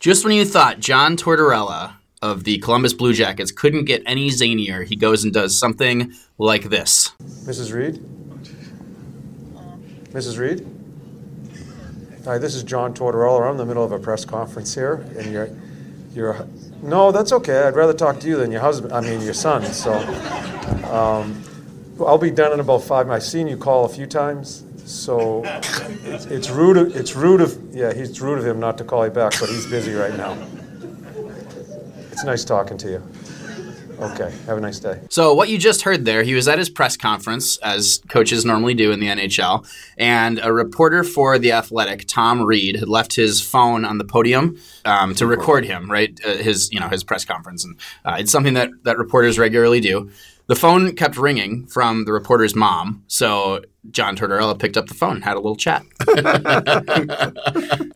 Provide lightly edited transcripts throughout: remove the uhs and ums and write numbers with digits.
Just when you thought John Tortorella of the Columbus Blue Jackets couldn't get any zanier, he goes and does something like this. Mrs. Reed? Mrs. Reed? Hi, this is John Tortorella. I'm in the middle of a press conference here, and you're no, that's okay. I'd rather talk to you than your husband. I mean, your son. So I'll be done in about 5 minutes. I've seen you call a few times. So it's rude of him not to call you back, but he's busy right now. It's nice talking to you. Okay, have a nice day. So what you just heard there, he was at his press conference, as coaches normally do in the NHL, and a reporter for The Athletic, Tom Reed, had left his phone on the podium to record him, right? His press conference, and it's something that reporters regularly do. The phone kept ringing from the reporter's mom, so John Tortorella picked up the phone and had a little chat. I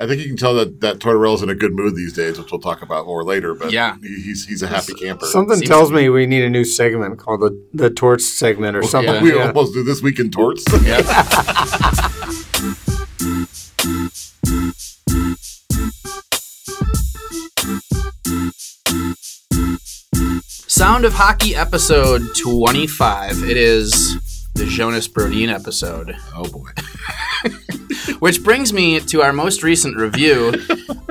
think you can tell that Tortorella's in a good mood these days, which we'll talk about more later, but yeah. He's a happy camper. Something tells me we need a new segment called the Torts segment or something. Yeah. We almost do This Week in Torts. Yeah. Sound of Hockey episode 25. It is the Jonas Brodin episode. Oh, boy. Which brings me to our most recent review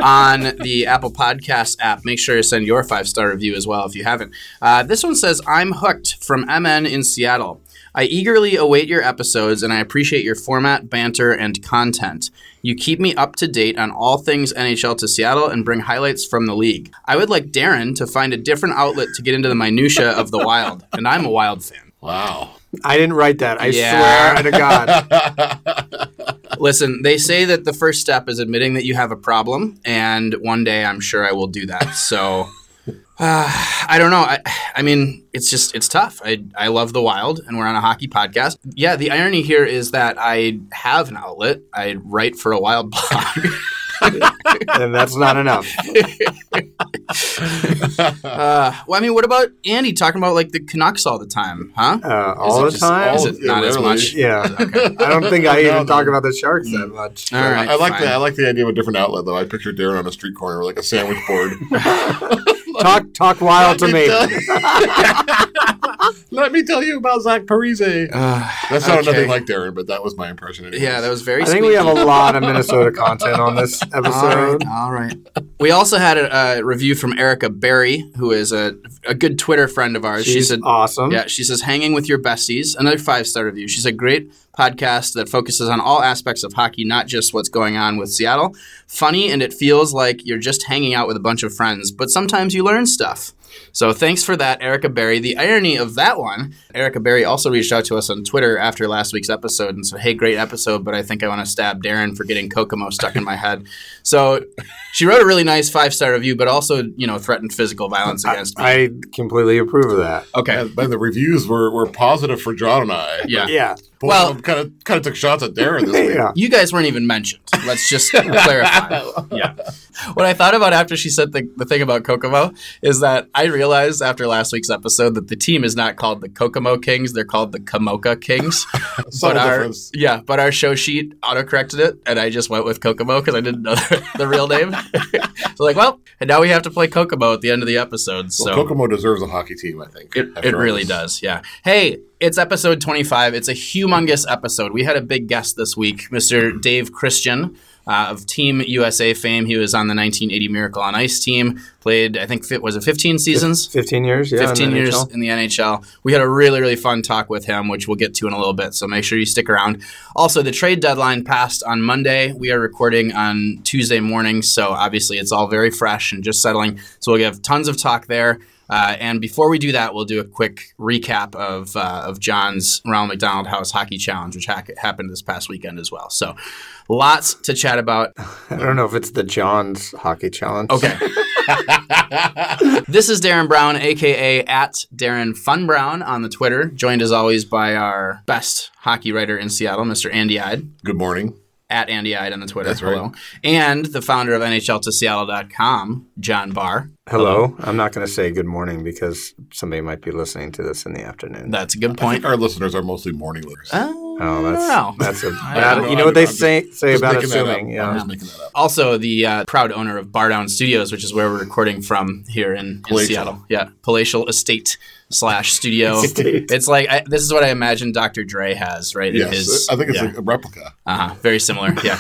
on the Apple Podcast app. Make sure to send your 5-star review as well if you haven't. This one says, I'm hooked from MN in Seattle. I eagerly await your episodes, and I appreciate your format, banter, and content. You keep me up to date on all things NHL to Seattle and bring highlights from the league. I would like Darren to find a different outlet to get into the minutia of the Wild, and I'm a Wild fan. Wow. I didn't write that. I swear to God. Listen, they say that the first step is admitting that you have a problem, and one day I'm sure I will do that. So I don't know. I mean, it's tough. I love the Wild, and we're on a hockey podcast. Yeah, the irony here is that I have an outlet. I write for a Wild blog. And that's not enough. Well, I mean, what about Andy talking about like the Canucks all the time, huh? All the time? Is it not as much? Yeah. Okay. I don't think I even talk about the Sharks that much. All right, I like the idea of a different outlet, though. I pictured Darren on a street corner with like a sandwich board. Talk wild to me. Let me tell you about Zach Parise. That sounded nothing like Darren, but that was my impression. Anyways. Yeah, that was very sweet. I think we have a lot of Minnesota content on this episode. All right. We also had a review from Erica Berry, who is a good Twitter friend of ours. She said, awesome. Yeah, she says, hanging with your besties. Another 5-star review. She said, great podcast that focuses on all aspects of hockey, not just what's going on with Seattle. Funny, and it feels like you're just hanging out with a bunch of friends, but sometimes you learn stuff. So thanks for that, Erica Berry. The irony of that one, Erica Berry also reached out to us on Twitter after last week's episode and said, hey, great episode, but I think I want to stab Darren for getting Kokomo stuck in my head. So she wrote a really nice 5-star review, but also, threatened physical violence against me. I completely approve of that. Okay. And the reviews were positive for John and I. Yeah. Yeah. Well, kind of took shots at Darren this week. Yeah. You guys weren't even mentioned. Let's just clarify. Yeah. What I thought about after she said the thing about Kokomo is that I realized after last week's episode that the team is not called the Kokomo Kings. They're called the Kamoka Kings. But our show sheet autocorrected it, and I just went with Kokomo because I didn't know the real name. So and now we have to play Kokomo at the end of the episode. So Kokomo deserves a hockey team, I think. It really does, yeah. Hey, it's episode 25. It's a humongous episode. We had a big guest this week, Mr. Dave Christian of Team USA fame. He was on the 1980 Miracle on Ice team, played, I think, 15 seasons? 15 years, yeah. 15 years in the NHL. We had a really, really fun talk with him, which we'll get to in a little bit, so make sure you stick around. Also, the trade deadline passed on Monday. We are recording on Tuesday morning, so obviously it's all very fresh and just settling, so we'll have tons of talk there. And before we do that, we'll do a quick recap of John's Ronald McDonald House Hockey Challenge, which happened this past weekend as well. So lots to chat about. I don't know if it's the John's Hockey Challenge. Okay. This is Darren Brown, a.k.a. @DarrenFunBrown on the Twitter, joined as always by our best hockey writer in Seattle, Mr. Andy Ide. Good morning. @Andy Ide on the Twitter. That's hello. Right. And the founder of NHLtoseattle.com, John Barr. Hello. I'm not going to say good morning because somebody might be listening to this in the afternoon. That's a good point. I think our listeners are mostly morning listeners. Oh, that's a bad. You know what they say about assuming. Yeah. I'm just making that up. Also, the proud owner of Bar Down Studios, which is where we're recording from here in Seattle. Yeah, Palatial Estate / studio. It's like this is what I imagine Dr. Dre has, right? Yes, I think it's like a replica. Very similar. Yeah.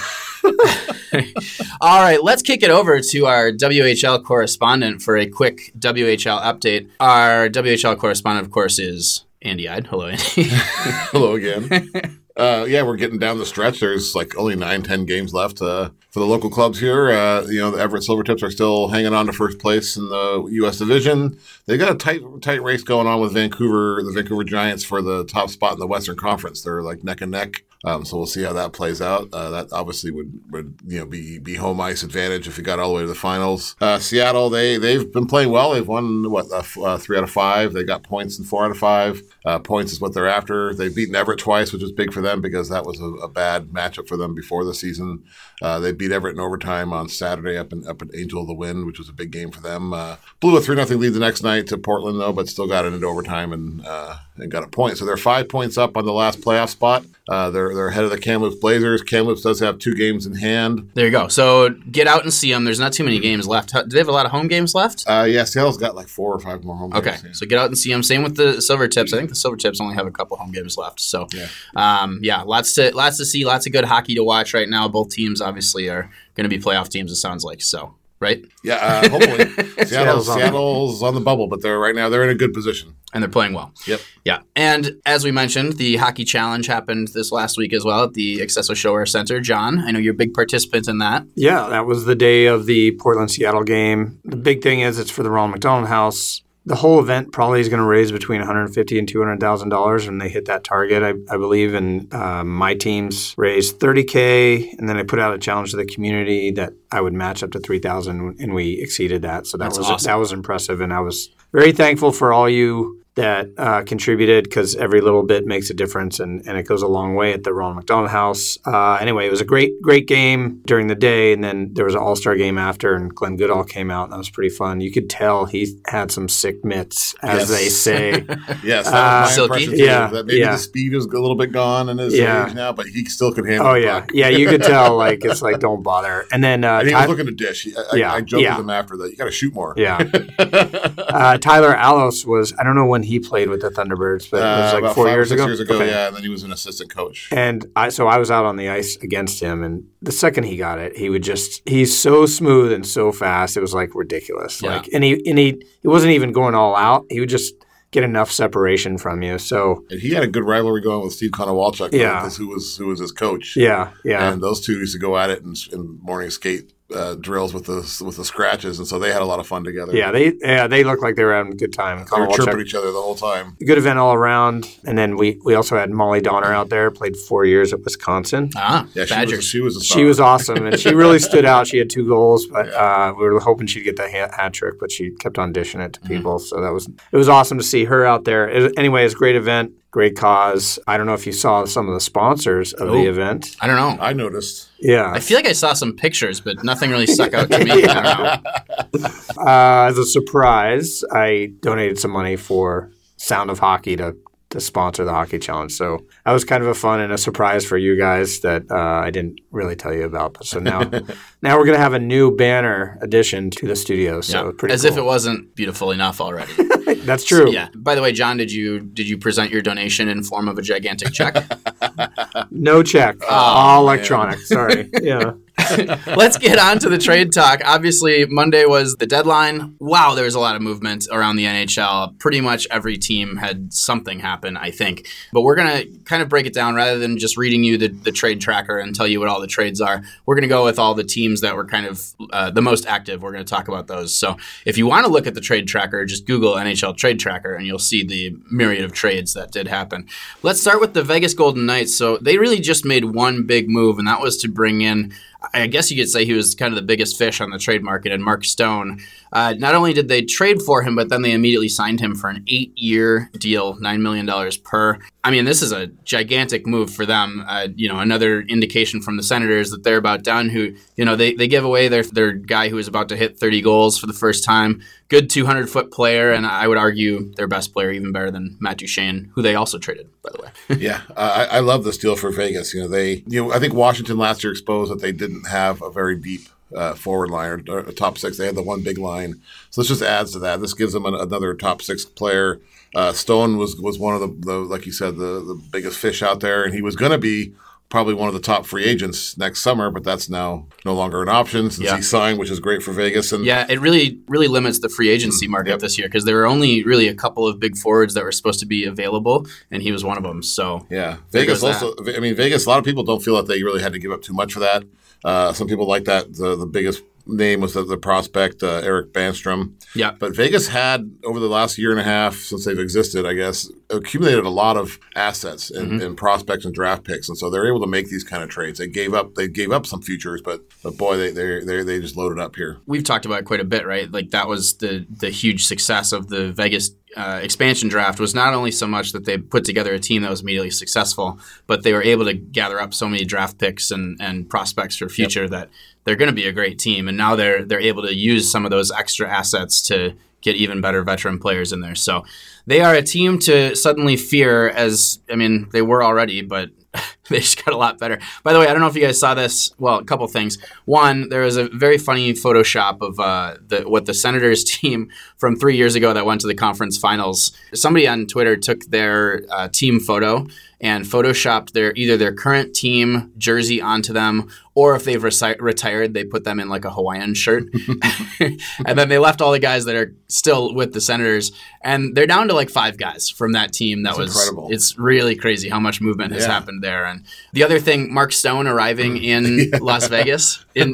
All right, let's kick it over to our WHL correspondent for a quick WHL update. Our WHL correspondent, of course, is Andy Ide. Hello, Andy. Hello again. We're getting down the stretch. There's like only 9-10 games left for the local clubs here. The Everett Silvertips are still hanging on to first place in the U.S. division. They got a tight race going on with the Vancouver Giants for the top spot in the Western Conference. They're like neck and neck. So we'll see how that plays out. That obviously would be home ice advantage if it got all the way to the finals. Seattle, they've been playing well. They've won 3 out of 5. They got points in 4 out of 5. Points is what they're after. They've beaten Everett twice, which is big for them because that was a bad matchup for them before the season. They beat Everett in overtime on Saturday up in Angel of the Wind, which was a big game for them. Blew a 3-0 lead the next night to Portland though, but still got it into overtime and got a point. So they're 5 points up on the last playoff spot. They're ahead of the Kamloops Blazers. Kamloops does have 2 games in hand. There you go. So get out and see them. There's not too many games left. Do they have a lot of home games left? Seattle's got like 4 or 5 more home games. Okay, so get out and see them. Same with the Silvertips. I think the Silvertips only have a couple home games left. So lots to see, lots of good hockey to watch right now. Both teams obviously are going to be playoff teams, it sounds like. So. Right? Yeah, hopefully. Seattle's on the bubble, but right now they're in a good position. And they're playing well. Yep. Yeah. And as we mentioned, the hockey challenge happened this last week as well at the Accesso Showwear Center. John, I know you're a big participant in that. Yeah, that was the day of the Portland-Seattle game. The big thing is it's for the Ronald McDonald House. The whole event probably is going to raise between $150,000 and $200,000 when they hit that target, I believe. And my teams raised $30,000, and then I put out a challenge to the community that I would match up to $3,000, and we exceeded that. So that was awesome. That was impressive, and I was very thankful for all you that contributed because every little bit makes a difference, and it goes a long way at the Ronald McDonald House. Anyway, it was a great game during the day, and then there was an all-star game after, and Glenn Goodall came out, and that was pretty fun. You could tell he had some sick mitts, as they say. Yes, that was my impression too. Yeah, that maybe the speed is a little bit gone in his age now, but he still could handle the puck. Yeah, you could tell. Like it's like, don't bother. And then he was looking to dish. I joked with him after that. You got to shoot more. Yeah. Tyler Allos was, I don't know when he played with the Thunderbirds, but it was like about 4 or 6 years ago. Okay. Yeah, and then he was an assistant coach. And I was out on the ice against him, and the second he got it, he's so smooth and so fast, it was like ridiculous. Yeah. Like, and he wasn't even going all out. He would just get enough separation from you. So and he had a good rivalry going with Steve Konowalchuk, who was his coach. Yeah, yeah. And those two used to go at it in morning skate drills with the scratches, and so they had a lot of fun together. Yeah, they looked like they were having a good time. They were chirping each other the whole time. Good event all around, and then we also had Molly Donner out there. Played 4 years at Wisconsin. She was awesome, and she really stood out. She had 2 goals, but we were hoping she'd get the hat trick, but she kept on dishing it to people. So it was awesome to see her out there. Anyway, it was a great event, great cause. I don't know if you saw some of the sponsors of the event. I don't know. I noticed. Yeah. I feel like I saw some pictures, but nothing really stuck out to me. I don't know. As a surprise, I donated some money for Sound of Hockey to sponsor the hockey challenge. So that was kind of a fun and a surprise for you guys that I didn't really tell you about. So now we're going to have a new banner addition to the studio. So pretty cool. If it wasn't beautiful enough already. That's true. So, yeah. By the way, John, did you present your donation in form of a gigantic check? No check. All electronic. Man. Sorry. Yeah. Let's get on to the trade talk. Obviously, Monday was the deadline. Wow, there was a lot of movement around the NHL. Pretty much every team had something happen, I think. But we're going to kind of break it down rather than just reading you the trade tracker and tell you what all the trades are. We're going to go with all the teams that were kind of the most active. We're going to talk about those. So if you want to look at the trade tracker, just Google NHL trade tracker and you'll see the myriad of trades that did happen. Let's start with the Vegas Golden Knights. So they really just made one big move, and that was to bring in I guess you could say he was kind of the biggest fish on the trade market. And Mark Stone, not only did they trade for him, but then they immediately signed him for an 8-year deal, $9 million per. I mean, this is a gigantic move for them. Another indication from the Senators that they're about done, who, you know, they give away their guy who is about to hit 30 goals for the first time. Good 200-foot player, and I would argue their best player, even better than Matt Duchene, who they also traded, by the way. Yeah, I love this deal for Vegas. I think Washington last year exposed that they didn't have a very deep forward line or top six. They had the one big line. So this just adds to that. This gives them another top six player. Stone was one of the like you said, the biggest fish out there, and he was going to be probably one of the top free agents next summer, but that's now no longer an option since he signed, which is great for Vegas. And yeah, it really, really limits the free agency market this year, because there were only really a couple of big forwards that were supposed to be available, and he was one of them. So yeah, Vegas, a lot of people don't feel that they really had to give up too much for that. Some people like that. The biggest name was the prospect, Eric Bannstrom. Yeah. But Vegas had, over the last year and a half since they've existed, I guess, accumulated a lot of assets and prospects and draft picks. And so they're able to make these kind of trades. They gave up some futures, but boy, they just loaded up here. We've talked about it quite a bit, right? Like, that was the huge success of the Vegas expansion draft, was not only so much that they put together a team that was immediately successful, but they were able to gather up so many draft picks and prospects for future that they're going to be a great team. And now they're able to use some of those extra assets to get even better veteran players in there. So they are a team to suddenly fear, as, I mean, they were already, but they just got a lot better. By the way, I don't know if you guys saw this. Well, a couple things. One, there was a very funny Photoshop of what the Senators team from 3 years ago that went to the conference finals. Somebody on Twitter took their team photo and Photoshopped either their current team jersey onto them, or if they've retired, they put them in like a Hawaiian shirt. And then they left all the guys that are still with the Senators. And they're down to like 5 guys from that team. That was incredible. It's really crazy how much movement has happened there. And the other thing, Mark Stone arriving in Las Vegas in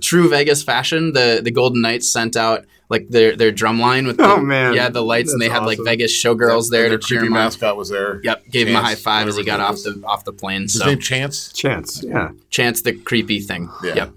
true Vegas fashion. The Golden Knights sent out like their drum line with the lights. That's and they had like Vegas showgirls there to cheer him on. Their mascot was there. Yep, gave him a high five as he got off the plane. His name Chance? Chance, yeah. Chance the creepy thing. Yeah. Yep.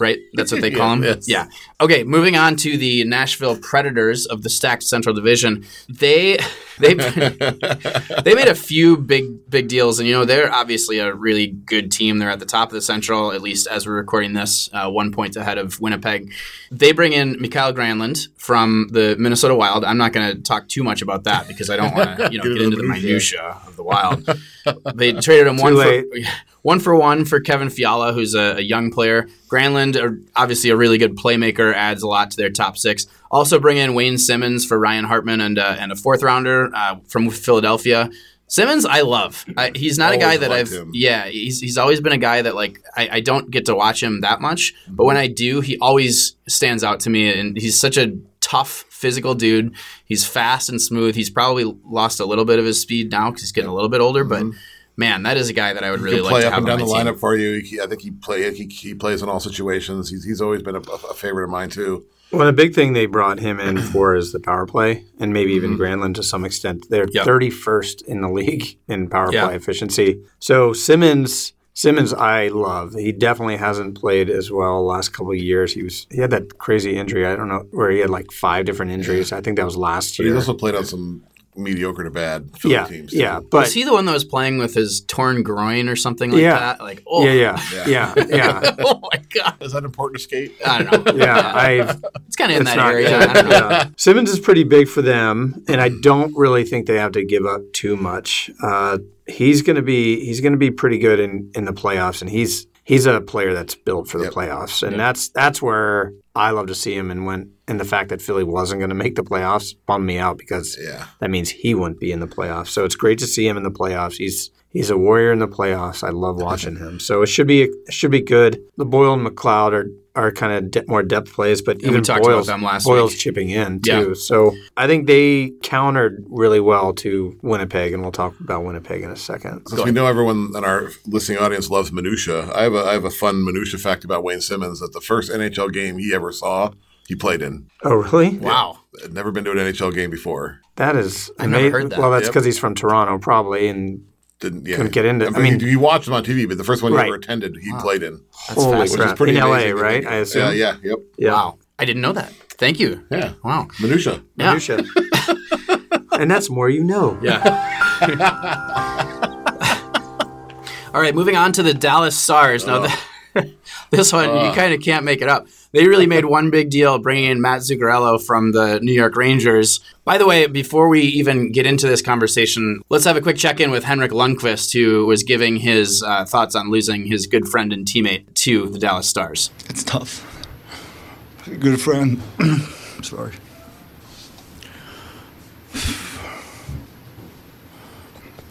Right? That's what they call him? Yes. Yeah. Okay, moving on to the Nashville Predators of the stacked Central Division. They made a few big deals, and they're obviously a really good team. They're at the top of the Central, at least as we're recording this, 1 point ahead of Winnipeg. They bring in Mikael Granlund from the Minnesota Wild. I'm not going to talk too much about that because I don't want to get into the minutia of the Wild. They traded him one for Kevin Fiala, who's a young player. Granlund, obviously a really good playmaker, adds a lot to their top six. Also bring in Wayne Simmonds for Ryan Hartman and a fourth rounder from Philadelphia. Simmons, I love. He's not a guy that I've him. Yeah, he's always been a guy that like I don't get to watch him that much, but when I do, he always stands out to me, and he's such a tough physical dude. He's fast and smooth. He's probably lost a little bit of his speed now because he's getting a little bit older, but man, that is a guy that I would really like to have on my team. He can play up and down the lineup for you. I think he plays in all situations. He's always been a favorite of mine too. Well, the big thing they brought him in for is the power play, and maybe even Granlund to some extent. They're 31st in the league in power play efficiency. So Simmonds, I love. He definitely hasn't played as well the last couple of years. He had that crazy injury. I don't know, where he had like 5 different injuries. I think that was last year. But he's also played on some mediocre to bad Philly teams. Yeah, but was he the one that was playing with his torn groin or something like that? Like, oh. Yeah. Oh, my God. Is that important to skate? I don't know. Yeah, it's kind of in that area. I don't know. Yeah. Simmonds is pretty big for them, and I don't really think they have to give up too much. He's going to be pretty good in the playoffs, and he's a player that's built for the playoffs, and that's where I love to see him. And the fact that Philly wasn't going to make the playoffs bummed me out because that means he wouldn't be in the playoffs. So it's great to see him in the playoffs. He's a warrior in the playoffs. I love watching him. So it should be good. The Boyle and McLeod are kind of more depth plays, but even Boyle's chipping in too. Yeah. So I think they countered really well to Winnipeg, and we'll talk about Winnipeg in a second. Since we know everyone in our listening audience loves minutia, I have a fun minutia fact about Wayne Simmonds that the first NHL game he ever saw, he played in. Oh, really? Yeah. Wow. I'd never been to an NHL game before. That is amazing. I've never heard that. Well, that's because he's from Toronto probably, and couldn't get into. I mean, you watched him on TV, but the first one you ever attended, he played in. That's which is pretty in amazing, LA, right? I assume. Yeah. Wow, I didn't know that. Thank you. Yeah. Wow. Minutia. And that's more you know. Yeah. All right, moving on to the Dallas Stars. Now, this one, you kind of can't make it up. They really made one big deal bringing in Matt Zuccarello from the New York Rangers. By the way, before we even get into this conversation, let's have a quick check-in with Henrik Lundqvist, who was giving his thoughts on losing his good friend and teammate to the Dallas Stars. It's tough. Good friend. Sorry.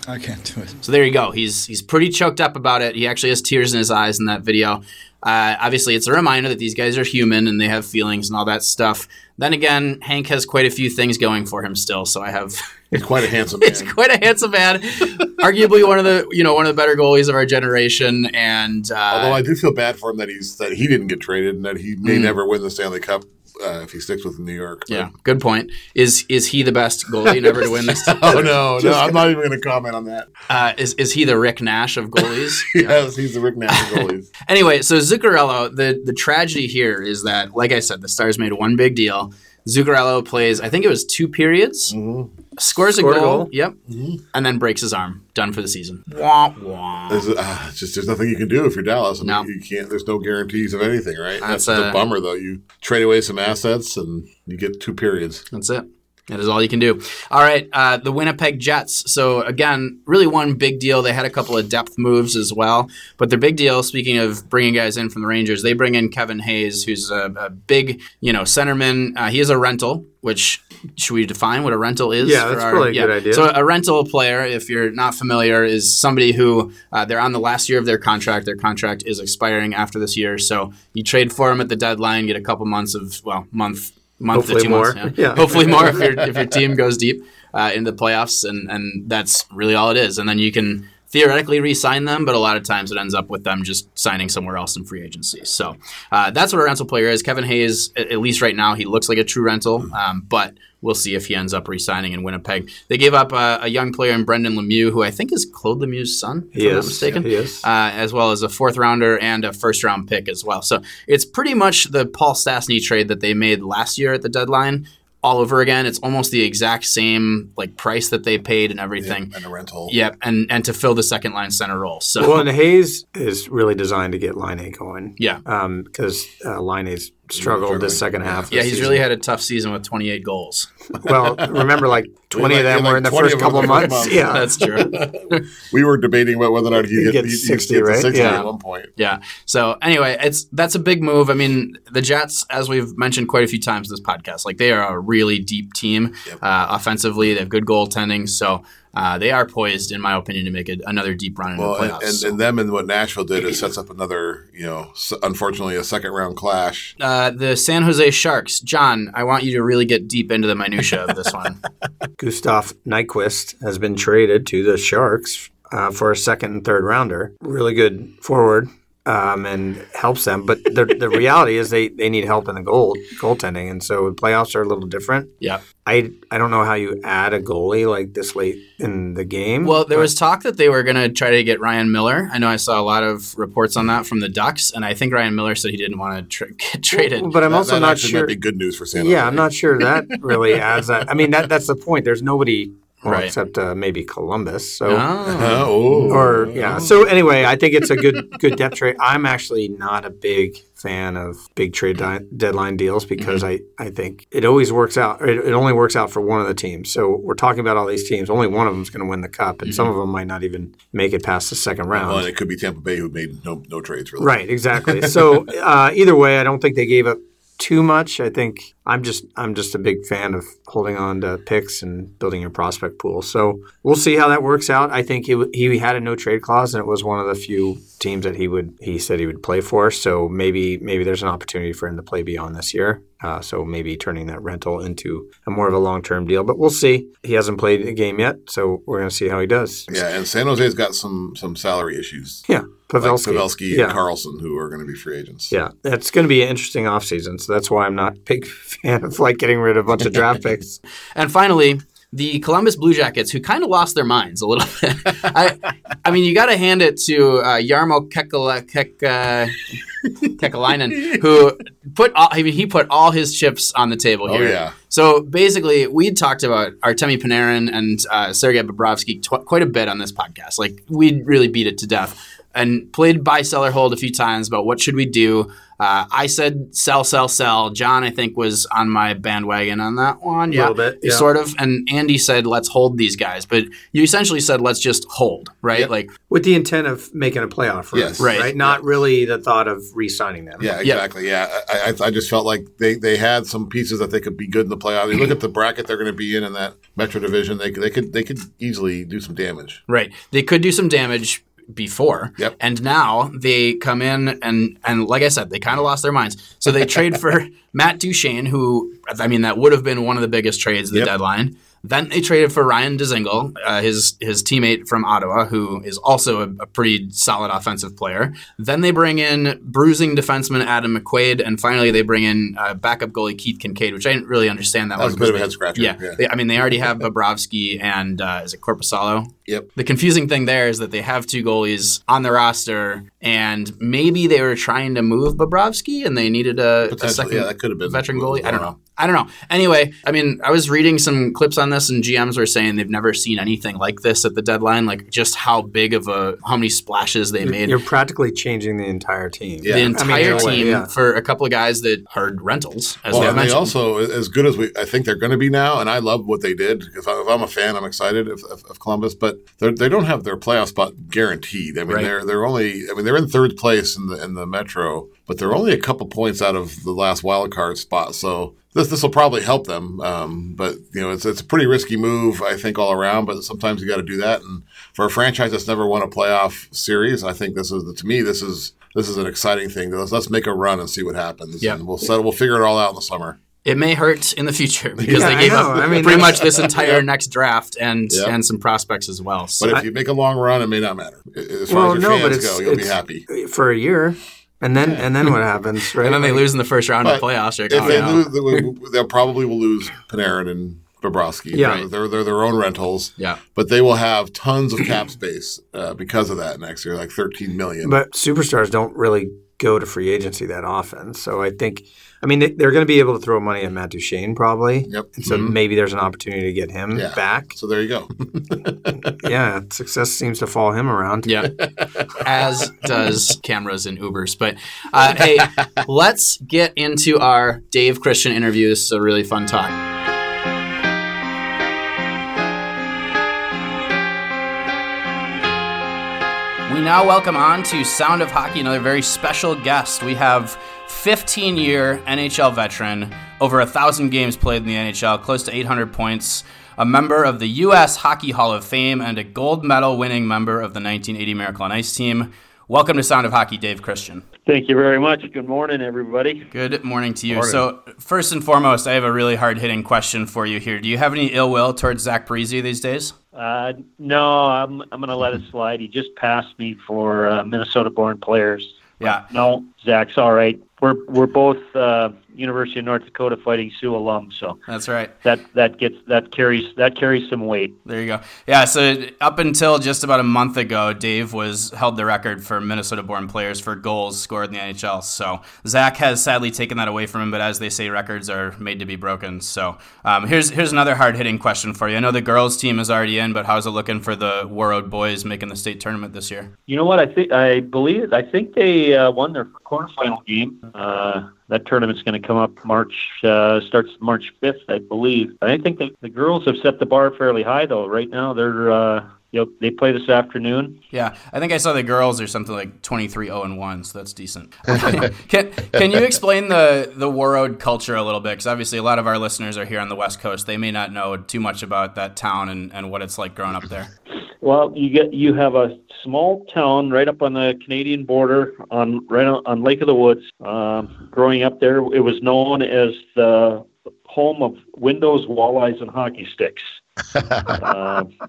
I can't do it. So there you go. He's pretty choked up about it. He actually has tears in his eyes in that video. Obviously, it's a reminder that these guys are human and they have feelings and all that stuff. Then again, Hank has quite a few things going for him still. So I have. He's quite a handsome man. He's quite a handsome man. Arguably one of the better goalies of our generation. And although I do feel bad for him that he didn't get traded and that he may never win the Stanley Cup. If he sticks with New York. But. Yeah, good point. Is he the best goalie never to win this? No, I'm not even going to comment on that. Is he the Rick Nash of goalies? Yes, he's the Rick Nash of goalies. Anyway, so Zuccarello, the tragedy here is that, like I said, the Stars made one big deal. Zuccarello plays, I think it was 2 periods, scores a goal. Yep, and then breaks his arm. Done for the season. Wah, wah. There's nothing you can do if you're Dallas. I mean, you can't. There's no guarantees of anything, right? That's the bummer, though. You trade away some assets and you get 2 periods. That's it. That is all you can do. All right, the Winnipeg Jets. So, again, really one big deal. They had a couple of depth moves as well. But their big deal, speaking of bringing guys in from the Rangers, they bring in Kevin Hayes, who's a big, centerman. He is a rental, which should we define what a rental is? Yeah, that's probably a good idea. So a rental player, if you're not familiar, is somebody who they're on the last year of their contract. Their contract is expiring after this year. So you trade for them at the deadline, get a couple months of, hopefully to 2 months. Yeah. Hopefully more if your team goes deep in the playoffs, and that's really all it is. And then you can theoretically re-sign them, but a lot of times it ends up with them just signing somewhere else in free agency. So that's what a rental player is. Kevin Hayes, at least right now, he looks like a true rental, but we'll see if he ends up re-signing in Winnipeg. They gave up a young player in Brendan Lemieux, who I think is Claude Lemieux's son, if I'm not mistaken, as well as a fourth-rounder and a first-round pick as well. So it's pretty much the Paul Stastny trade that they made last year at the deadline all over again. It's almost the exact same price that they paid and everything. Yeah, and a rental. Yep, and to fill the second-line center role. So. Well, and Hayes is really designed to get Line A going. Yeah. Because Line A's struggled this second half. Yeah, he's really had a tough season with 28 goals. Well, remember 20 of them were in the first couple of months. Yeah, that's true. We were debating about whether or not he gets 60, right? 60 at one point. Yeah. So anyway, that's a big move. I mean, the Jets, as we've mentioned quite a few times in this podcast, they are a really deep team offensively. They have good goaltending. So they are poised, in my opinion, to make another deep run in the playoffs. And them and what Nashville did is sets up another, unfortunately, a second-round clash. The San Jose Sharks. John, I want you to really get deep into the minutia of this one. Gustav Nyquist has been traded to the Sharks for a second and third rounder. Really good forward and helps them. But the reality is they need help in the goaltending. And so the playoffs are a little different. Yeah. I don't know how you add a goalie this late in the game. Well, there was talk that they were going to try to get Ryan Miller. I know I saw a lot of reports on that from the Ducks, and I think Ryan Miller said he didn't want to get traded. Well, but I'm also not sure. That'd be good news for San Jose. Yeah, I'm not sure that really adds that. I mean, that's the point. There's nobody except maybe Columbus. So So anyway, I think it's a good depth trade. I'm actually not a big fan of big trade deadline deals because I think it always works out. It only works out for one of the teams. So we're talking about all these teams. Only one of them is going to win the cup, and some of them might not even make it past the second round. Well, and it could be Tampa Bay, who made no trades really. Right, exactly. So either way, I don't think they gave up too much. I think I'm just a big fan of holding on to picks and building your prospect pool. So we'll see how that works out. I think he had a no trade clause, and it was one of the few teams that he said he would play for. So maybe there's an opportunity for him to play beyond this year. So maybe turning that rental into a more of a long-term deal. But we'll see. He hasn't played a game yet, so we're going to see how he does. Yeah, and San Jose's got some salary issues. Yeah. Pavelski and Carlson, who are going to be free agents. Yeah, that's going to be an interesting offseason, so that's why I'm not a big fan of getting rid of a bunch of draft picks. And finally, the Columbus Blue Jackets, who kind of lost their minds a little bit. I mean, you got to hand it to Jarmo Kekalainen, who put all his chips on the table here. Oh, yeah. So basically, we talked about Artemi Panarin and Sergei Bobrovsky quite a bit on this podcast. Like, we really beat it to death. And played buy, sell, or hold a few times about what should we do. I said sell, sell, sell. John, I think, was on my bandwagon on that one. Yeah, a little bit. Yeah. Sort of. And Andy said, let's hold these guys. But you essentially said, let's just hold, right? Yep. Like, with the intent of making a playoff run, yes. Right? Not really the thought of re-signing them. Yeah, exactly. Yep. Yeah, I just felt like they had some pieces that they could be good in the playoffs. You look at the bracket they're going to be in that Metro Division. They could easily do some damage. Right. They could do some damage. Before. Yep. And now they come in and like I said, they kind of lost their minds. So they trade for Matt Duchene, who, I mean, that would have been one of the biggest trades of the deadline. Then they traded for Ryan Dzingel, his teammate from Ottawa, who is also a pretty solid offensive player. Then they bring in bruising defenseman Adam McQuaid, and finally they bring in backup goalie Keith Kincaid, which I didn't really understand that one. That was a bit of a head scratcher. Yeah. They already have Bobrovsky and is it Korpisalo? Yep. The confusing thing there is that they have two goalies on the roster, and maybe they were trying to move Bobrovsky, and they needed a second that could have been veteran goalie. I don't know. Anyway, I mean, I was reading some clips on this, and GMs were saying they've never seen anything like this at the deadline, like just how many splashes they made. You're practically changing the entire team. Yeah. The entire team for a couple of guys that are rentals, as well, mentioned. They also, as good as I think they're going to be now, and I love what they did. If I'm a fan, I'm excited of Columbus, but they don't have their playoff spot guaranteed. I mean, they're only. I mean, they're in third place in the Metro, but they're only a couple points out of the last wild card spot, so. This will probably help them, but it's a pretty risky move, I think, all around. But sometimes you got to do that, and for a franchise that's never won a playoff series, I think this is an exciting thing. Let's make a run and see what happens. Yep. And we'll figure it all out in the summer. It may hurt in the future because they gave up pretty much this entire next draft and some prospects as well. So. But if you make a long run, it may not matter. As far as your fans go, you'll be happy for a year. And then what happens, right? And then they lose in the first round of the playoffs. Right? They probably will lose Panarin and Bobrovsky. Yeah. Right? They're their own rentals. Yeah. But they will have tons of cap space because of that next year, like $13 million. But superstars don't really go to free agency that often. So I think – I mean, they're going to be able to throw money at Matt Duchene probably. Yep. And so maybe there's an opportunity to get him back. So there you go. Yeah. Success seems to follow him around. Yeah. As does cameras and Ubers. But hey, let's get into our Dave Christian interview. This is a really fun talk. We now welcome on to Sound of Hockey another very special guest. We have 15-year NHL veteran, over 1,000 games played in the NHL, close to 800 points, a member of the U.S. Hockey Hall of Fame, and a gold medal-winning member of the 1980 Miracle on Ice team. Welcome to Sound of Hockey, Dave Christian. Thank you very much. Good morning, everybody. Good morning to you. Morning. So first and foremost, I have a really hard-hitting question for you here. Do you have any ill will towards Zach Parise these days? No, I'm going to let it slide. He just passed me for Minnesota-born players. Yeah. No, Zach's all right. We're both University of North Dakota Fighting Sioux alums, so that's right. That carries some weight. There you go. Yeah. So up until just about a month ago, Dave held the record for Minnesota-born players for goals scored in the NHL. So Zach has sadly taken that away from him. But as they say, records are made to be broken. So here's another hard-hitting question for you. I know the girls' team is already in, but how's it looking for the Warroad boys making the state tournament this year? You know what? I think they won their quarterfinal game. That tournament's going to come up starts March 5th, I believe. I think the girls have set the bar fairly high, though. Right now, they're they play this afternoon. Yeah, I think I saw the girls are something like 23-0-1, so that's decent. Can you explain the Warroad culture a little bit? Because obviously a lot of our listeners are here on the West Coast. They may not know too much about that town and what it's like growing up there. Well, you have a small town right up on the Canadian border, on Lake of the Woods. Growing up there, it was known as the home of windows, walleyes, and hockey sticks.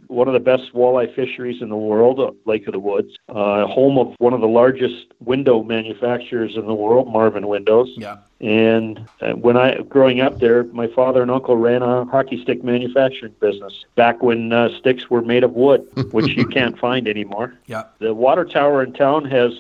One of the best walleye fisheries in the world, Lake of the Woods, home of one of the largest window manufacturers in the world, Marvin Windows. Yeah. And when I growing up there, my father and uncle ran a hockey stick manufacturing business back when sticks were made of wood, which you can't find anymore. Yeah. The water tower in town has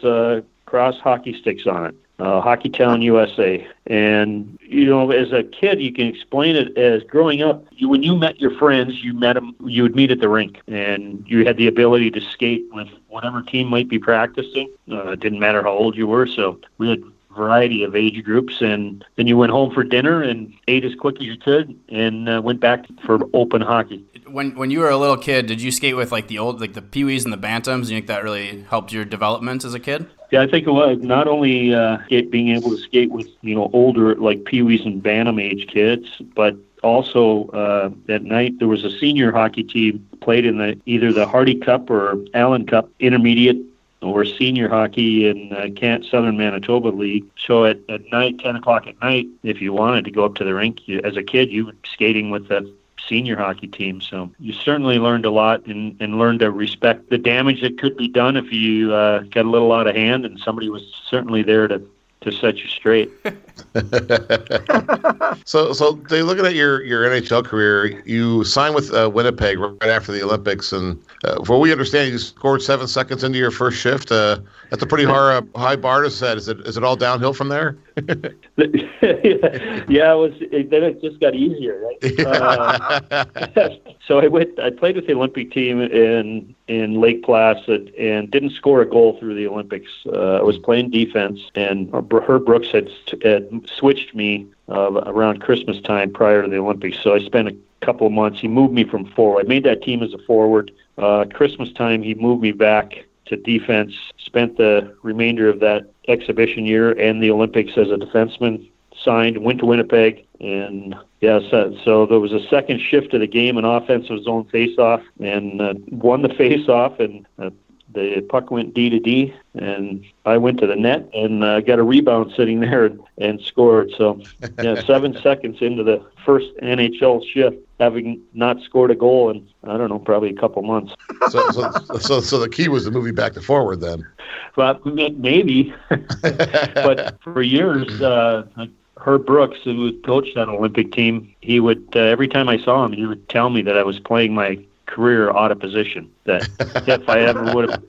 cross hockey sticks on it. Hockey Town USA. And, you know, as a kid, you can explain it as growing up, when you met your friends, you would meet at the rink, and you had the ability to skate with whatever team might be practicing. It didn't matter how old you were, so we had a variety of age groups, and then you went home for dinner and ate as quick as you could and went back for open hockey. When you were a little kid, did you skate with the peewees and the bantams? You think that really helped your development as a kid? Yeah, I think it was not only being able to skate with, you know, older like peewees and bantam age kids, but also at night there was a senior hockey team played in either the Hardy Cup or Allen Cup intermediate or senior hockey in Southern Manitoba League. So at night, 10 o'clock at night, if you wanted to go up to the rink, as a kid, you were skating with the senior hockey team. So you certainly learned a lot and learned to respect the damage that could be done if you got a little out of hand, and somebody was certainly there to set you straight. So Dave, looking at your NHL career, you signed with Winnipeg right after the Olympics, and from what we understand, you scored 7 seconds into your first shift. That's a pretty high bar to set. Is it all downhill from there? Yeah, then it just got easier, right? So I played with the Olympic team in Lake Placid and didn't score a goal through the Olympics. I was playing defense, and Herb Brooks had switched me around Christmas time prior to the Olympics. So I spent a couple of months. He moved me from forward. I made that team as a forward. Christmas time, he moved me back to defense, spent the remainder of that exhibition year and the Olympics as a defenseman, signed, went to Winnipeg, and so there was a second shift of the game, an offensive zone faceoff, and won the faceoff, and the puck went D to D, and I went to the net and got a rebound sitting there and scored. So, yeah, 7 seconds into the first NHL shift, having not scored a goal in, I don't know, probably a couple months. So the key was to move you back to forward then. Well, maybe. But for years, Herb Brooks, who coached that Olympic team, he would every time I saw him, he would tell me that I was playing my career out of position. That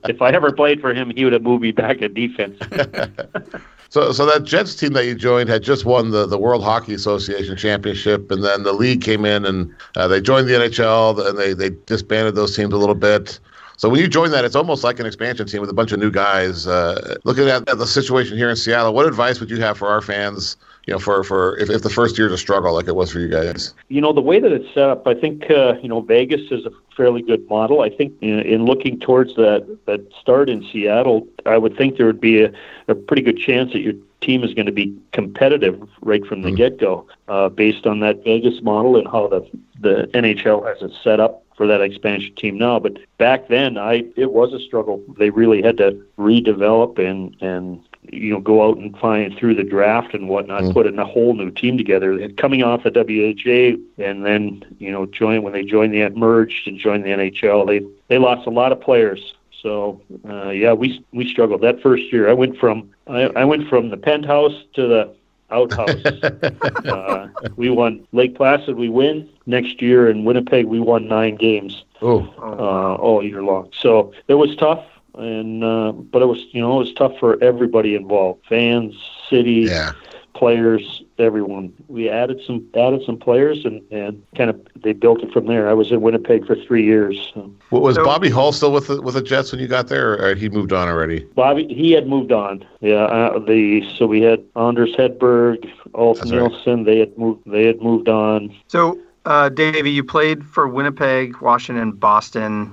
if I ever played for him, he would have moved me back to defense. So that Jets team that you joined had just won the World Hockey Association championship, and then the league came in and they joined the NHL, and they disbanded those teams a little bit. So when you join that, it's almost like an expansion team with a bunch of new guys. Looking at the situation here in Seattle, what advice would you have for our fans? You know, for if the first year's a struggle like it was for you guys. You know, the way that it's set up, I think Vegas is a fairly good model. I think in looking towards that start in Seattle, I would think there would be a pretty good chance that your team is going to be competitive right from the get-go, based on that Vegas model and how the NHL has it set up for that expansion team now. But back then, it was a struggle. They really had to redevelop and go out and find through the draft and whatnot, put in a whole new team together. Coming off the WHA and then, merged and joined the NHL, they lost a lot of players. So, we struggled that first year. I went from the penthouse to the outhouse. We won Lake Placid. We win next year in Winnipeg. We won 9 games all year long. So it was tough. And but it was tough for everybody involved, fans, city, players, everyone. We added some players and kind of they built it from there. I was in Winnipeg for 3 years. So. Well, was Bobby Hull still with the Jets when you got there, or he moved on already? Bobby, he had moved on. Yeah, so we had Anders Hedberg, Ulf Nilsson. Right. They had moved on. So, Davey, you played for Winnipeg, Washington, Boston,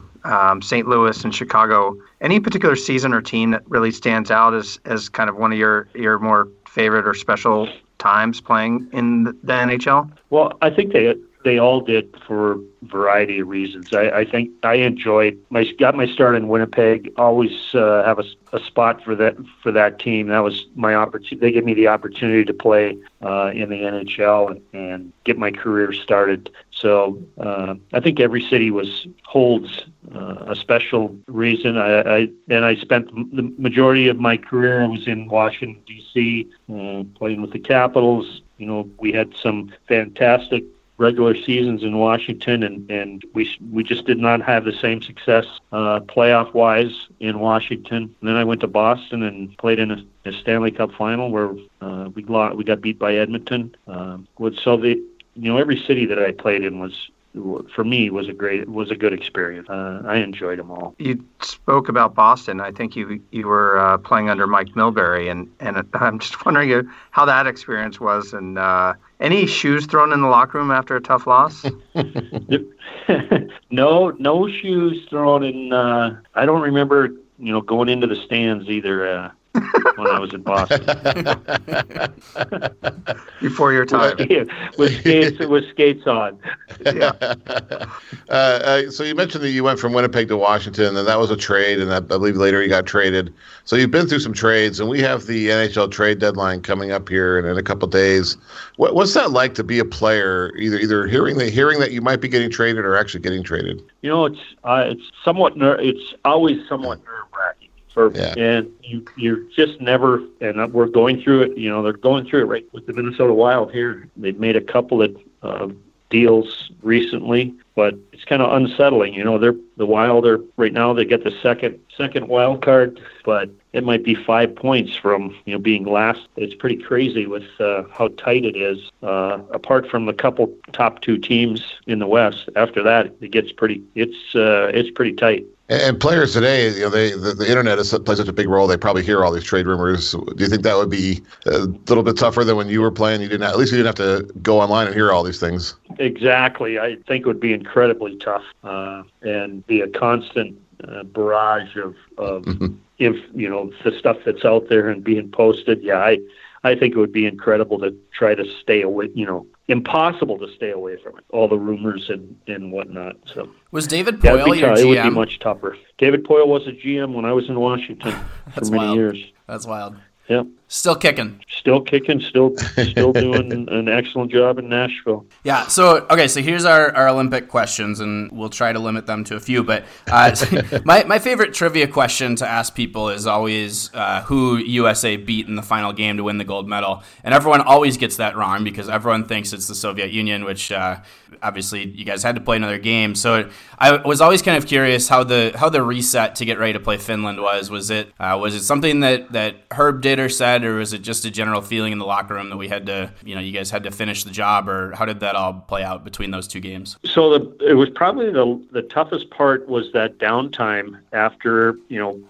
St. Louis, and Chicago. Any particular season or team that really stands out as kind of one of your more favorite or special times playing in the NHL? Well, I think they they all did for a variety of reasons. I think I enjoyed got my start in Winnipeg. Always have a spot for that team. That was my opportunity. They gave me the opportunity to play in the NHL and get my career started. So I think every city holds a special reason. I spent the majority of my career. I was in Washington D.C. Playing with the Capitals. You know, we had some fantastic regular seasons in Washington, and we just did not have the same success playoff-wise in Washington. And then I went to Boston and played in a Stanley Cup final where we got beat by Edmonton. Every city that I played in was a good experience. I enjoyed them all. You spoke about Boston. I think you were playing under Mike Milbury, and I'm just wondering how that experience was, and any shoes thrown in the locker room after a tough loss? No shoes thrown in. I don't remember going into the stands either when I was in Boston. Before your time. With skates on. Yeah. So you mentioned that you went from Winnipeg to Washington, and that was a trade, and I believe later he got traded. So you've been through some trades, and we have the NHL trade deadline coming up here in a couple of days. What's that like to be a player, either hearing that you might be getting traded or actually getting traded? It's always somewhat nerve-wracking. Yeah. And you're just never, and we're going through it, they're going through it right with the Minnesota Wild here. They've made a couple of deals recently, but it's kind of unsettling. The Wild are right now, they get the second wild card, but it might be 5 points from being last. It's pretty crazy with how tight it is. Apart from the couple top two teams in the West, after that it gets it's pretty tight. And players today, the internet plays such a big role. They probably hear all these trade rumors. Do you think that would be a little bit tougher than when you were playing? At least you didn't have to go online and hear all these things. Exactly. I think it would be incredibly tough and be a constant barrage of the stuff that's out there and being posted. Yeah, I think it would be incredible to try to stay away, impossible to stay away from it, all the rumors and whatnot. So was David Poile your GM? It would be much tougher. David Poile was a GM when I was in Washington for many years. That's wild. Yeah. Still kicking. Still doing an excellent job in Nashville. Yeah. So, okay. So here's our Olympic questions, and we'll try to limit them to a few. But my favorite trivia question to ask people is always who USA beat in the final game to win the gold medal, and everyone always gets that wrong because everyone thinks it's the Soviet Union, which obviously you guys had to play another game. So I was always kind of curious how the reset to get ready to play Finland was. Was it something that Herb did or said? Or was it just a general feeling in the locker room that we had to, you guys had to finish the job, or how did that all play out between those two games? So it was probably the toughest part was that downtime after,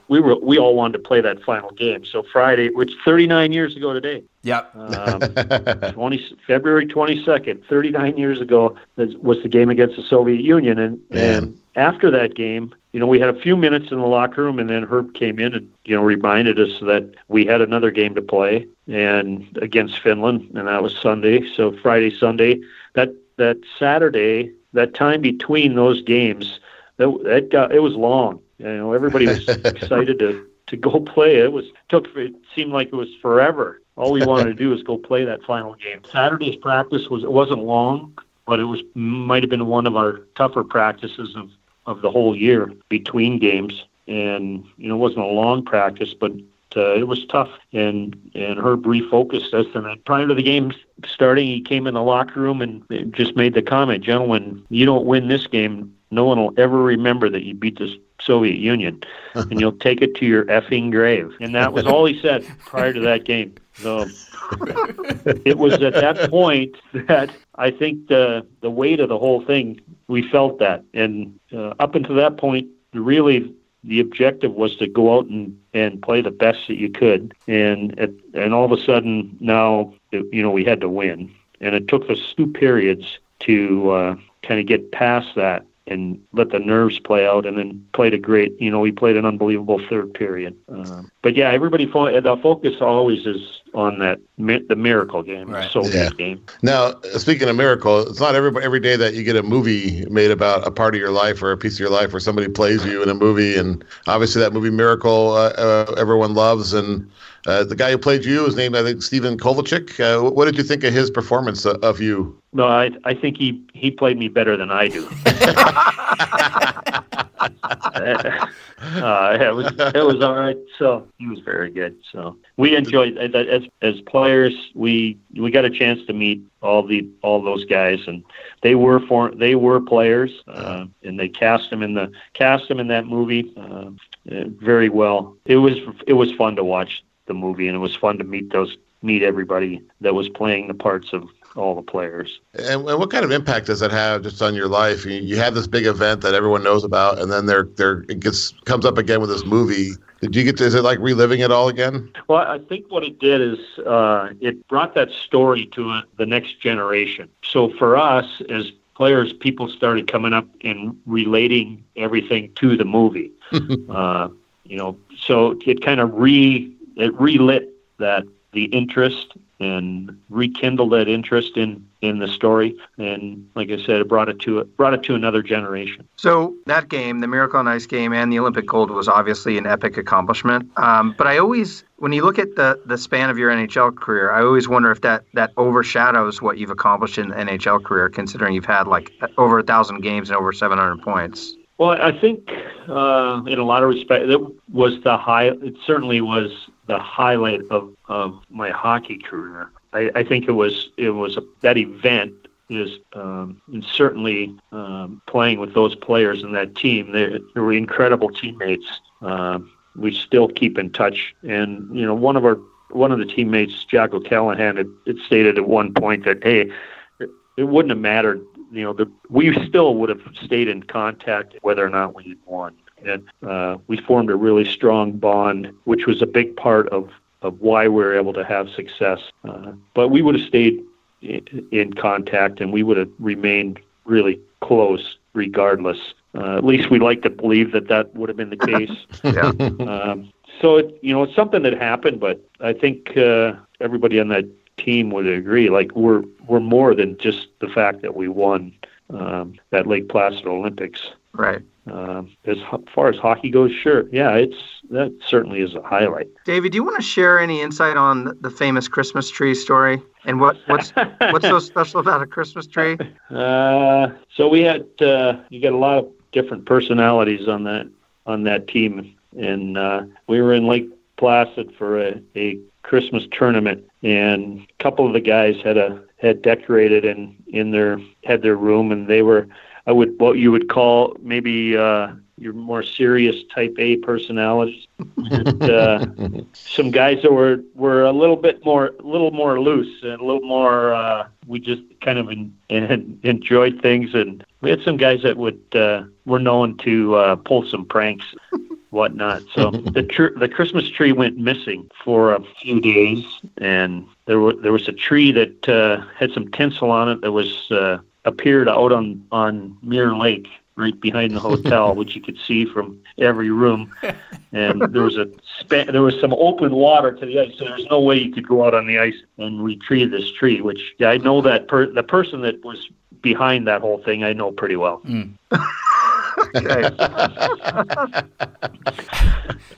we all wanted to play that final game. So Friday, which 39 years ago today. Yep. February 22nd, 39 years ago was the game against the Soviet Union. And after that game, we had a few minutes in the locker room, and then Herb came in and, reminded us that we had another game to play and against Finland, and that was Sunday. So Friday, Sunday, that Saturday, that time between those games, it was long. Everybody was excited to go play. It seemed like it was forever. All we wanted to do was go play that final game. Saturday's practice wasn't long, but it might have been one of our tougher practices of the whole year between games, and it wasn't a long practice, but it was tough. And Herb refocused us, and then prior to the game starting, he came in the locker room and just made the comment, "Gentlemen, you don't win this game, no one will ever remember that you beat the Soviet Union, and you'll take it to your effing grave." And that was all he said prior to that game. So it was at that point that I think the weight of the whole thing, we felt that. And up until that point, really the objective was to go out and play the best that you could. And all of a sudden now, we had to win. And it took us 2 periods to kind of get past that and let the nerves play out, and then played we played an unbelievable third period. But yeah, everybody, the focus always is on that the Miracle game, right. Game. Now, speaking of Miracle, it's not every day that you get a movie made about a part of your life or a piece of your life where somebody plays you in a movie, and obviously that movie Miracle everyone loves, and the guy who played you is named, I think, Steve Konowalchuk. What did you think of his performance of you? No, I think he played me better than I do. It was all right. So he was very good. So we enjoyed as players. We got a chance to meet all those guys, and they were players, and they cast them in that movie very well. It was fun to watch the movie, and it was fun to meet everybody that was playing the parts of all the players. And what kind of impact does that have just on your life? You have this big event that everyone knows about, and then it comes up again with this movie. Is it like reliving it all again? Well, I think what it did is it brought that story to the next generation. So for us as players, people started coming up and relating everything to the movie. So it kind of relit that the interest and rekindle that interest in the story, and like I said, it brought it to another generation. So that game, the Miracle on Ice game, and the Olympic gold was obviously an epic accomplishment. But I always, when you look at the span of your NHL career, I always wonder if that overshadows what you've accomplished in the NHL career, considering you've had like over 1,000 games and over 700 points. Well, I think in a lot of respect, it certainly was the highlight of my hockey career. I think it was that event is and certainly playing with those players and that team. They were incredible teammates. We still keep in touch, and one of the teammates, Jack O'Callahan, had stated at one point that hey, it wouldn't have mattered. We still would have stayed in contact whether or not we had won. And we formed a really strong bond, which was a big part of why we were able to have success. But we would have stayed in contact, and we would have remained really close regardless. At least we like to believe that would have been the case. Yeah. So, it's something that happened, but I think everybody on that team would agree, like we're more than just the fact that we won that Lake Placid Olympics. Right. As far as hockey goes, sure. Yeah, that certainly is a highlight. David, do you want to share any insight on the famous Christmas tree story and what's so special about a Christmas tree? So we had you got a lot of different personalities on that team, and we were in Lake Placid for a Christmas tournament, and a couple of the guys had decorated and had their room, and they were what you would call maybe your more serious type A personalities. And, some guys that were a little more loose and a little more. We just kind of enjoyed things, and we had some guys that were known to pull some pranks. Whatnot. So the Christmas tree went missing for a few days, and there was a tree that had some tinsel on it that was appeared out on Mirror Lake right behind the hotel, which you could see from every room. And there was some open water to the ice, so there's no way you could go out on the ice and retrieve this tree. Which I know that the person that was behind that whole thing I know pretty well. Mm. Okay.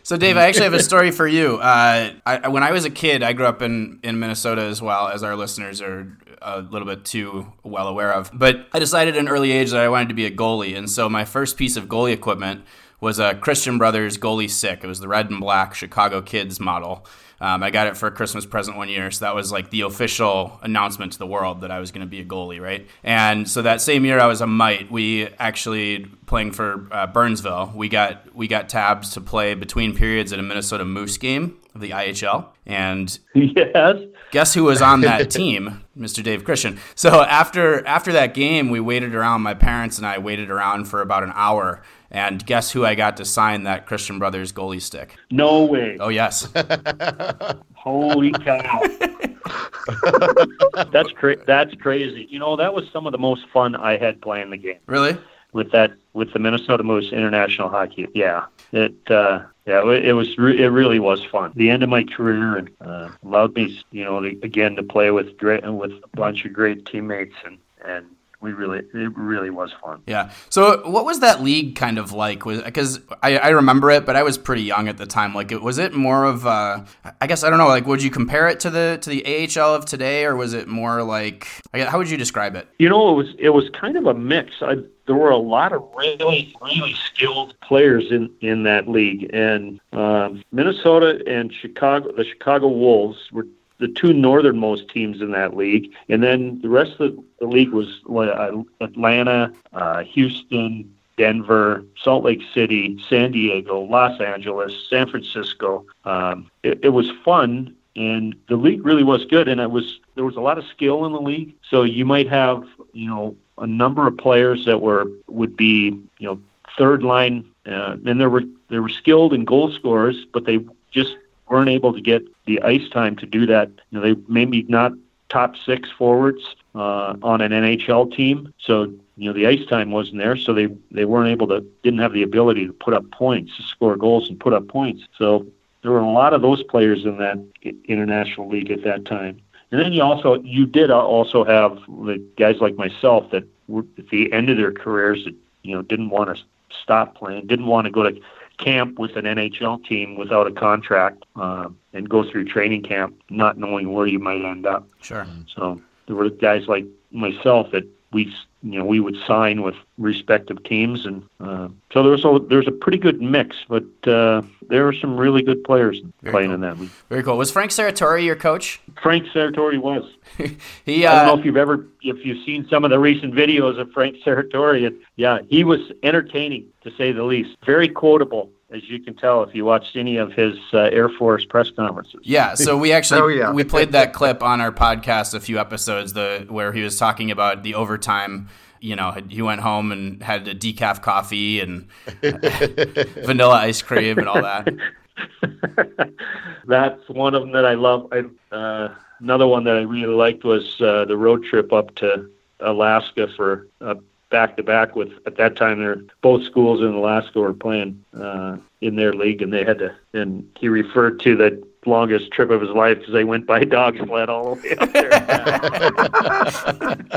So, Dave, I actually have a story for you. When I was a kid, I grew up in Minnesota as well, as our listeners are a little bit too well aware of. But I decided at an early age that I wanted to be a goalie. And so my first piece of goalie equipment was a Christian Brothers goalie stick. It was the red and black Chicago Kids model. I got it for a Christmas present one year, so that was like the official announcement to the world that I was going to be a goalie, right? And so that same year I was a mite. We actually, playing for Burnsville, we got tabs to play between periods at a Minnesota Moose game of the IHL. And yes. Guess who was on that team? Mr. Dave Christian. So after that game, we waited around, my parents and I waited around for about an hour. And guess who I got to sign that Christian Brothers goalie stick? No way. Oh, yes. Holy cow. That's crazy. That was some of the most fun I had playing the game. Really? with the Minnesota Moose International Hockey. Yeah, it really was fun. The end of my career and allowed me, to play with a bunch of great teammates and. It really was fun. Yeah. So what was that league kind of like? Because I remember it, but I was pretty young at the time. Like, was it more of would you compare it to the AHL of today, or was it more like, how would you describe it? It was kind of a mix. There were a lot of really, really skilled players in that league. And Minnesota and Chicago, the Chicago Wolves were the two northernmost teams in that league, and then the rest of the league was Atlanta, Houston, Denver, Salt Lake City, San Diego, Los Angeles, San Francisco. It was fun, and the league really was good, and there was a lot of skill in the league. So you might have a number of players that would be third line, and there were skilled and goal scorers, but they just weren't able to get the ice time to do that. They maybe not top six forwards on an NHL team, so the ice time wasn't there, so they weren't able to, didn't have the ability to put up points, to score goals and put up points. So there were a lot of those players in that international league at that time. And then you did also have the guys like myself that were at the end of their careers that didn't want to stop playing, didn't want to go to camp with an NHL team without a contract and go through training camp not knowing where you might end up. Sure. So there were guys like myself that we would sign with respective teams, and so there's a pretty good mix, but there were some really good players in that league. Very cool. Was Frank Serratori your coach? Frank Serratori was. I don't know if you've seen some of the recent videos of Frank Serratori. Yeah, he was entertaining to say the least. Very quotable, as you can tell if you watched any of his Air Force press conferences. Yeah, so we actually we played that clip on our podcast a few episodes where he was talking about the overtime. He went home and had a decaf coffee and vanilla ice cream and all that. That's one of them that I love. Another one that I really liked was the road trip up to Alaska for back-to-back with, at that time, both schools in Alaska were playing in their league, and they had to, and he referred to the longest trip of his life because they went by dog sled all the way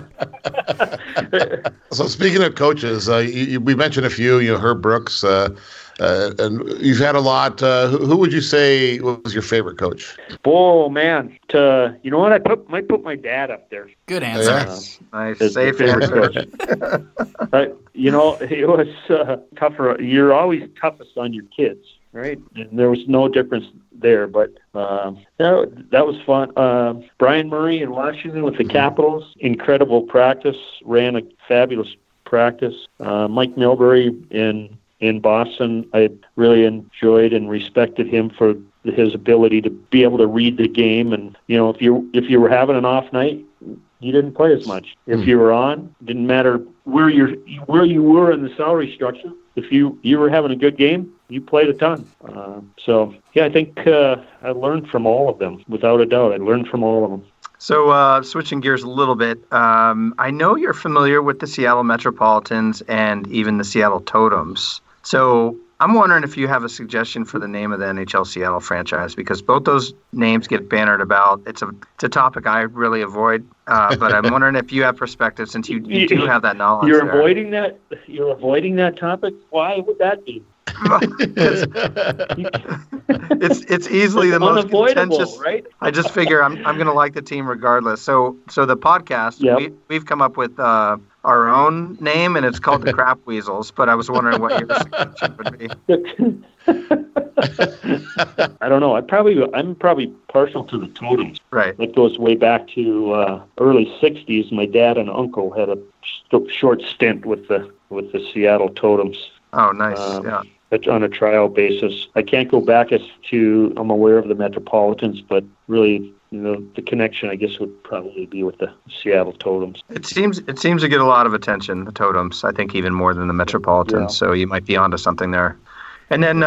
up there. So speaking of coaches, we mentioned a few, Herb Brooks, and you've had a lot. Who would you say was your favorite coach? Oh, man. You know what? I might put my dad up there. Good answer. Yeah. Nice. Safe answer. But, it was tougher. You're always toughest on your kids, right? And there was no difference there, but that was fun. Brian Murray in Washington with the Capitals, incredible practice, ran a fabulous practice. Mike Milbury in Boston, I really enjoyed and respected him for his ability to be able to read the game. And if you were having an off night, you didn't play as much. If you were on, didn't matter where you were in the salary structure. If you were having a good game, you played a ton. I think I learned from all of them, without a doubt. I learned from all of them. So switching gears a little bit, I know you're familiar with the Seattle Metropolitans and even the Seattle Totems. So I'm wondering if you have a suggestion for the name of the NHL Seattle franchise, because both those names get bannered about. It's a topic I really avoid, but I'm wondering if you have perspective, since you do have that knowledge. You're avoiding that topic? Why would that be? It's easily the most contentious, right? I just figure I'm going to like the team regardless. So the podcast, we've come up with our own name, and it's called the Crap Weasels, but I was wondering what your suggestion would be. I don't know. I'm probably partial to the Totems. Right. That goes way back to early 60s. My dad and uncle had a short stint with the Seattle Totems. Oh, nice. Yeah. On a trial basis. I can't go back as to, I'm aware of the Metropolitans, but really, the connection, I guess, would probably be with the Seattle Totems. It seems to get a lot of attention, the Totems, I think even more than the Metropolitans, so you might be onto something there. And then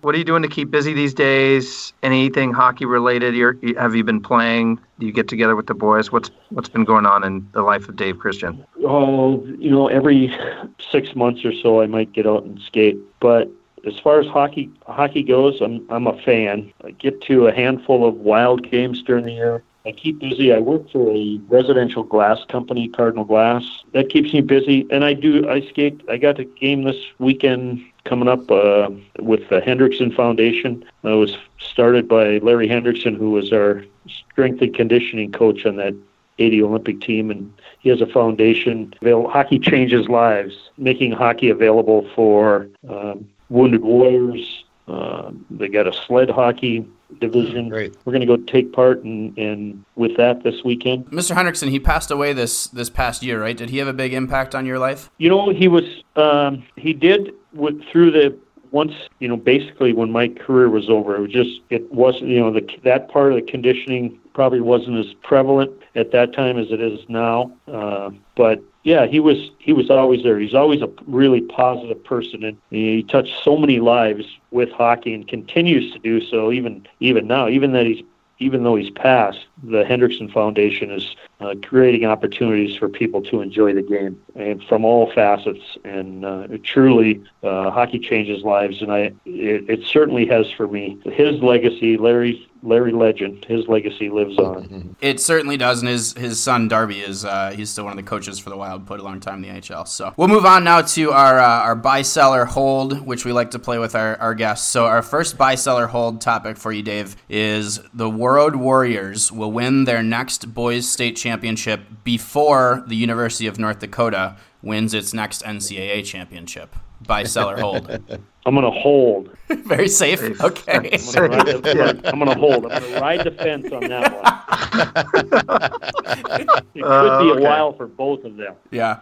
what are you doing to keep busy these days? Anything hockey related? Have you been playing? Do you get together with the boys? What's been going on in the life of Dave Christian? Oh, every 6 months or so I might get out and skate. But as far as hockey goes, I'm a fan. I get to a handful of wild games during the year. I keep busy. I work for a residential glass company, Cardinal Glass. That keeps me busy. And I skate. I got a game this weekend coming up with the Hendrickson Foundation. It was started by Larry Hendrickson, who was our strength and conditioning coach on that 80 Olympic team. And he has a foundation. Hockey changes lives, making hockey available for wounded warriors. They got a sled hockey division. Great. We're going to go take part in with that this weekend. Mr. Hendrickson, he passed away this past year, right? Did he have a big impact on your life? He was he did through the once basically when my career was over. It was just it wasn't that part of the conditioning probably wasn't as prevalent at that time as it is now. But yeah, he was always there. He's always a really positive person, and he touched so many lives with hockey and continues to do so even now. Even though he's passed, the Hendrickson Foundation is creating opportunities for people to enjoy the game and from all facets. And truly, hockey changes lives, and it certainly has for me. His legacy, Larry Legend, his legacy lives on. It certainly does, and his son Darby is he's still one of the coaches for the Wild, played a long time in the NHL. So we'll move on now to our buy, sell, or hold, which we like to play with our guests. So our first buy, sell, or hold topic for you, Dave, is the Warroad Warriors will win their next boys state championship before the University of North Dakota wins its next NCAA championship. Buy, sell, or hold? I'm going to hold. Very safe. Okay. I'm going to hold. I'm going to ride the fence on that one. It could be a while for both of them. Yeah.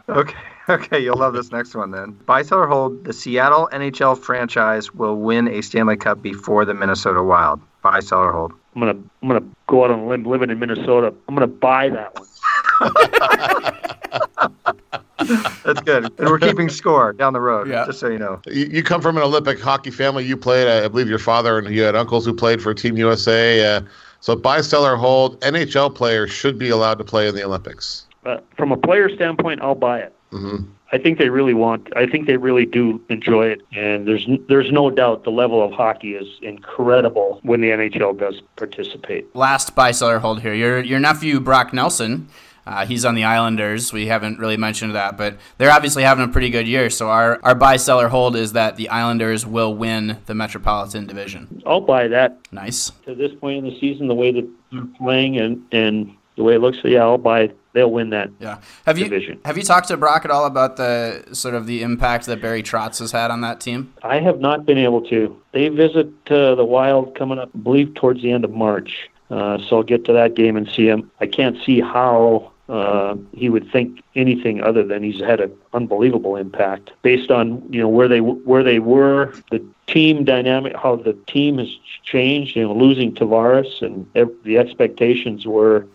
Okay. You'll love this next one then. Buy, sell, or hold? The Seattle NHL franchise will win a Stanley Cup before the Minnesota Wild. Buy, sell, or hold? I'm gonna go out on a limb living in Minnesota. I'm gonna buy that one. That's good. And we're keeping score down the road, just so you know. You come from an Olympic hockey family. You played, I believe your father and you had uncles who played for Team USA. So buy, sell, or hold, NHL players should be allowed to play in the Olympics. From a player standpoint, I'll buy it. Mm-hmm. I think they really do enjoy it, and there's no doubt the level of hockey is incredible when the NHL does participate. Last buy, sell, or hold here. Your nephew Brock Nelson, he's on the Islanders. We haven't really mentioned that, but they're obviously having a pretty good year. So our buy, sell, or hold is that the Islanders will win the Metropolitan Division. I'll buy that. Nice. To this point in the season, the way that they're playing and the way it looks, I'll buy it. They'll win that division. Have you talked to Brock at all about the sort of the impact that Barry Trotz has had on that team? I have not been able to. They visit the Wild coming up, I believe, towards the end of March. So I'll get to that game and see him. I can't see how he would think anything other than he's had an unbelievable impact based on where they were, the team dynamic, how the team has changed, losing Tavares, and the expectations were,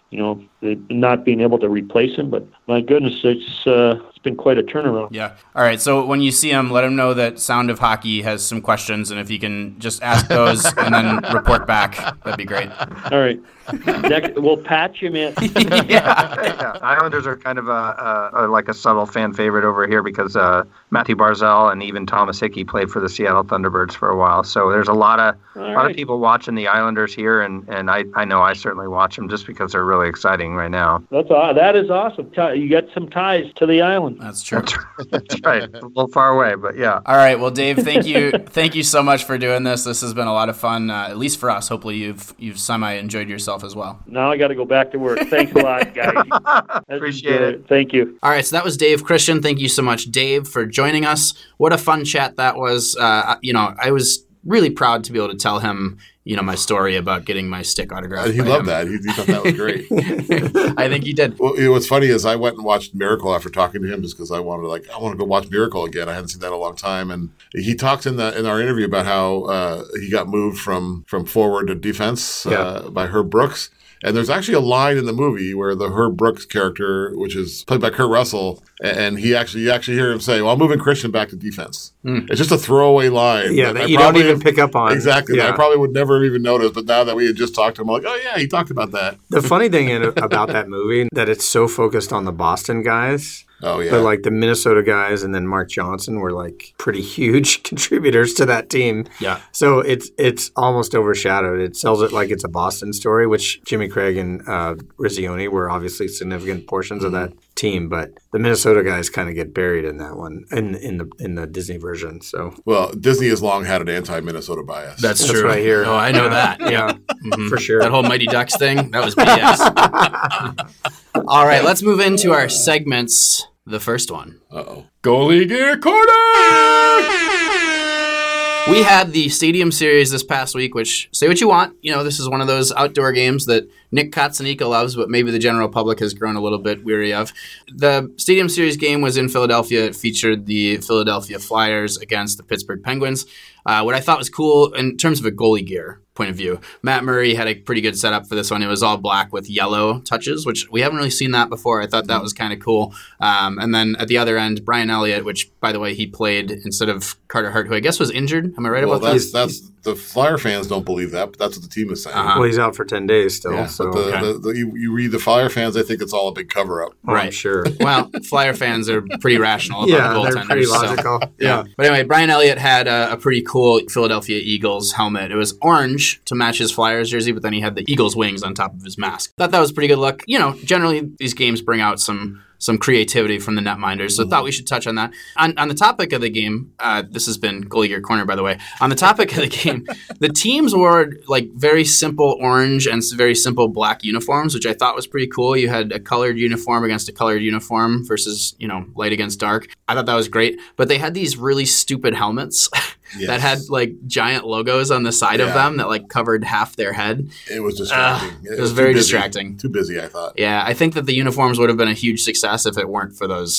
not being able to replace him. But my goodness, it's been quite a turnaround. Yeah. All right. So when you see him, let him know that Sound of Hockey has some questions, and if you can just ask those and then report back, that'd be great. All right. Next, we'll patch him in. Yeah. Islanders are kind of like a subtle fan favorite over here because Matthew Barzal and even Thomas Hickey played for the Seattle Thunderbirds for a while. So there's a lot of people watching the Islanders here, and I know I certainly watch them just because they're really exciting right now. That is awesome. You got some ties to the island. That's true. That's right. A little far away, but yeah. All right. Well, Dave, thank you so much for doing this. This has been a lot of fun, at least for us. Hopefully, you've semi enjoyed yourself as well. Now I got to go back to work. Thanks a lot, guys. Appreciate it. Thank you. All right. So that was Dave Christian. Thank you so much, Dave, for joining us. What a fun chat that was. I was really proud to be able to tell him, my story about getting my stick autographed. He loved that. He thought that was great. I think he did. Well, what's funny is I went and watched Miracle after talking to him just because I want to go watch Miracle again. I hadn't seen that in a long time. And he talked in our interview about how he got moved from forward to defense by Herb Brooks. And there's actually a line in the movie where the Herb Brooks character, which is played by Kurt Russell, and you actually hear him say, well, I'm moving Christian back to defense. Mm. It's just a throwaway line. Yeah, that you don't even pick up on. Exactly. Yeah. I probably would never have even noticed, but now that we had just talked to him, I'm like, oh, yeah, he talked about that. The funny thing about that movie, that it's so focused on the Boston guys. Oh, yeah. But, like, the Minnesota guys and then Mark Johnson were, like, pretty huge contributors to that team. Yeah. So it's almost overshadowed. It sells it like it's a Boston story, which Jimmy Craig and Rizzioni were obviously significant portions mm-hmm. of that team, but the Minnesota guys kind of get buried in that one in the Disney version. So, well, Disney has long had an anti-Minnesota bias. That's true. Right here. Oh, I know that. Yeah, mm-hmm. for sure. That whole Mighty Ducks thing, that was BS. All right, let's move into our segments. The first one. Uh-oh. Goalie Gear Corner! We had the Stadium Series this past week, which, say what you want, you know, this is one of those outdoor games that Nick Kotsoneka loves, but maybe the general public has grown a little bit weary of. The Stadium Series game was in Philadelphia. It featured the Philadelphia Flyers against the Pittsburgh Penguins. What I thought was cool in terms of a goalie gear point of view, Matt Murray had a pretty good setup for this one. It was all black with yellow touches, which we haven't really seen that before. I thought that was kind of cool. And then at the other end, Brian Elliott, which, by the way, he played instead of Carter Hart, who I guess was injured. Am I right about that? That's the Flyer fans don't believe that, but that's what the team is saying. Uh-huh. Well, he's out for 10 days still. Yeah. So you read the Flyer fans, they think it's all a big cover-up. Oh, right. I'm sure. Well, Flyer fans are pretty rational about the goaltenders. Yeah, they're pretty logical. So, yeah. But anyway, Brian Elliott had a pretty cool Philadelphia Eagles helmet. It was orange to match his Flyers jersey, but then he had the Eagles wings on top of his mask. Thought that was a pretty good look. You know, generally these games bring out some creativity from the netminders. So I thought we should touch on that. On the topic of the game, this has been Goalie Gear Corner, by the way. On the topic of the game, the teams wore like very simple orange and very simple black uniforms, which I thought was pretty cool. You had a colored uniform against a colored uniform versus, you know, light against dark. I thought that was great. But they had these really stupid helmets that had like giant logos on the side of them that like covered half their head. It was distracting. It was very distracting. Too busy, I thought. Yeah, I think that the uniforms would have been a huge success if it weren't for those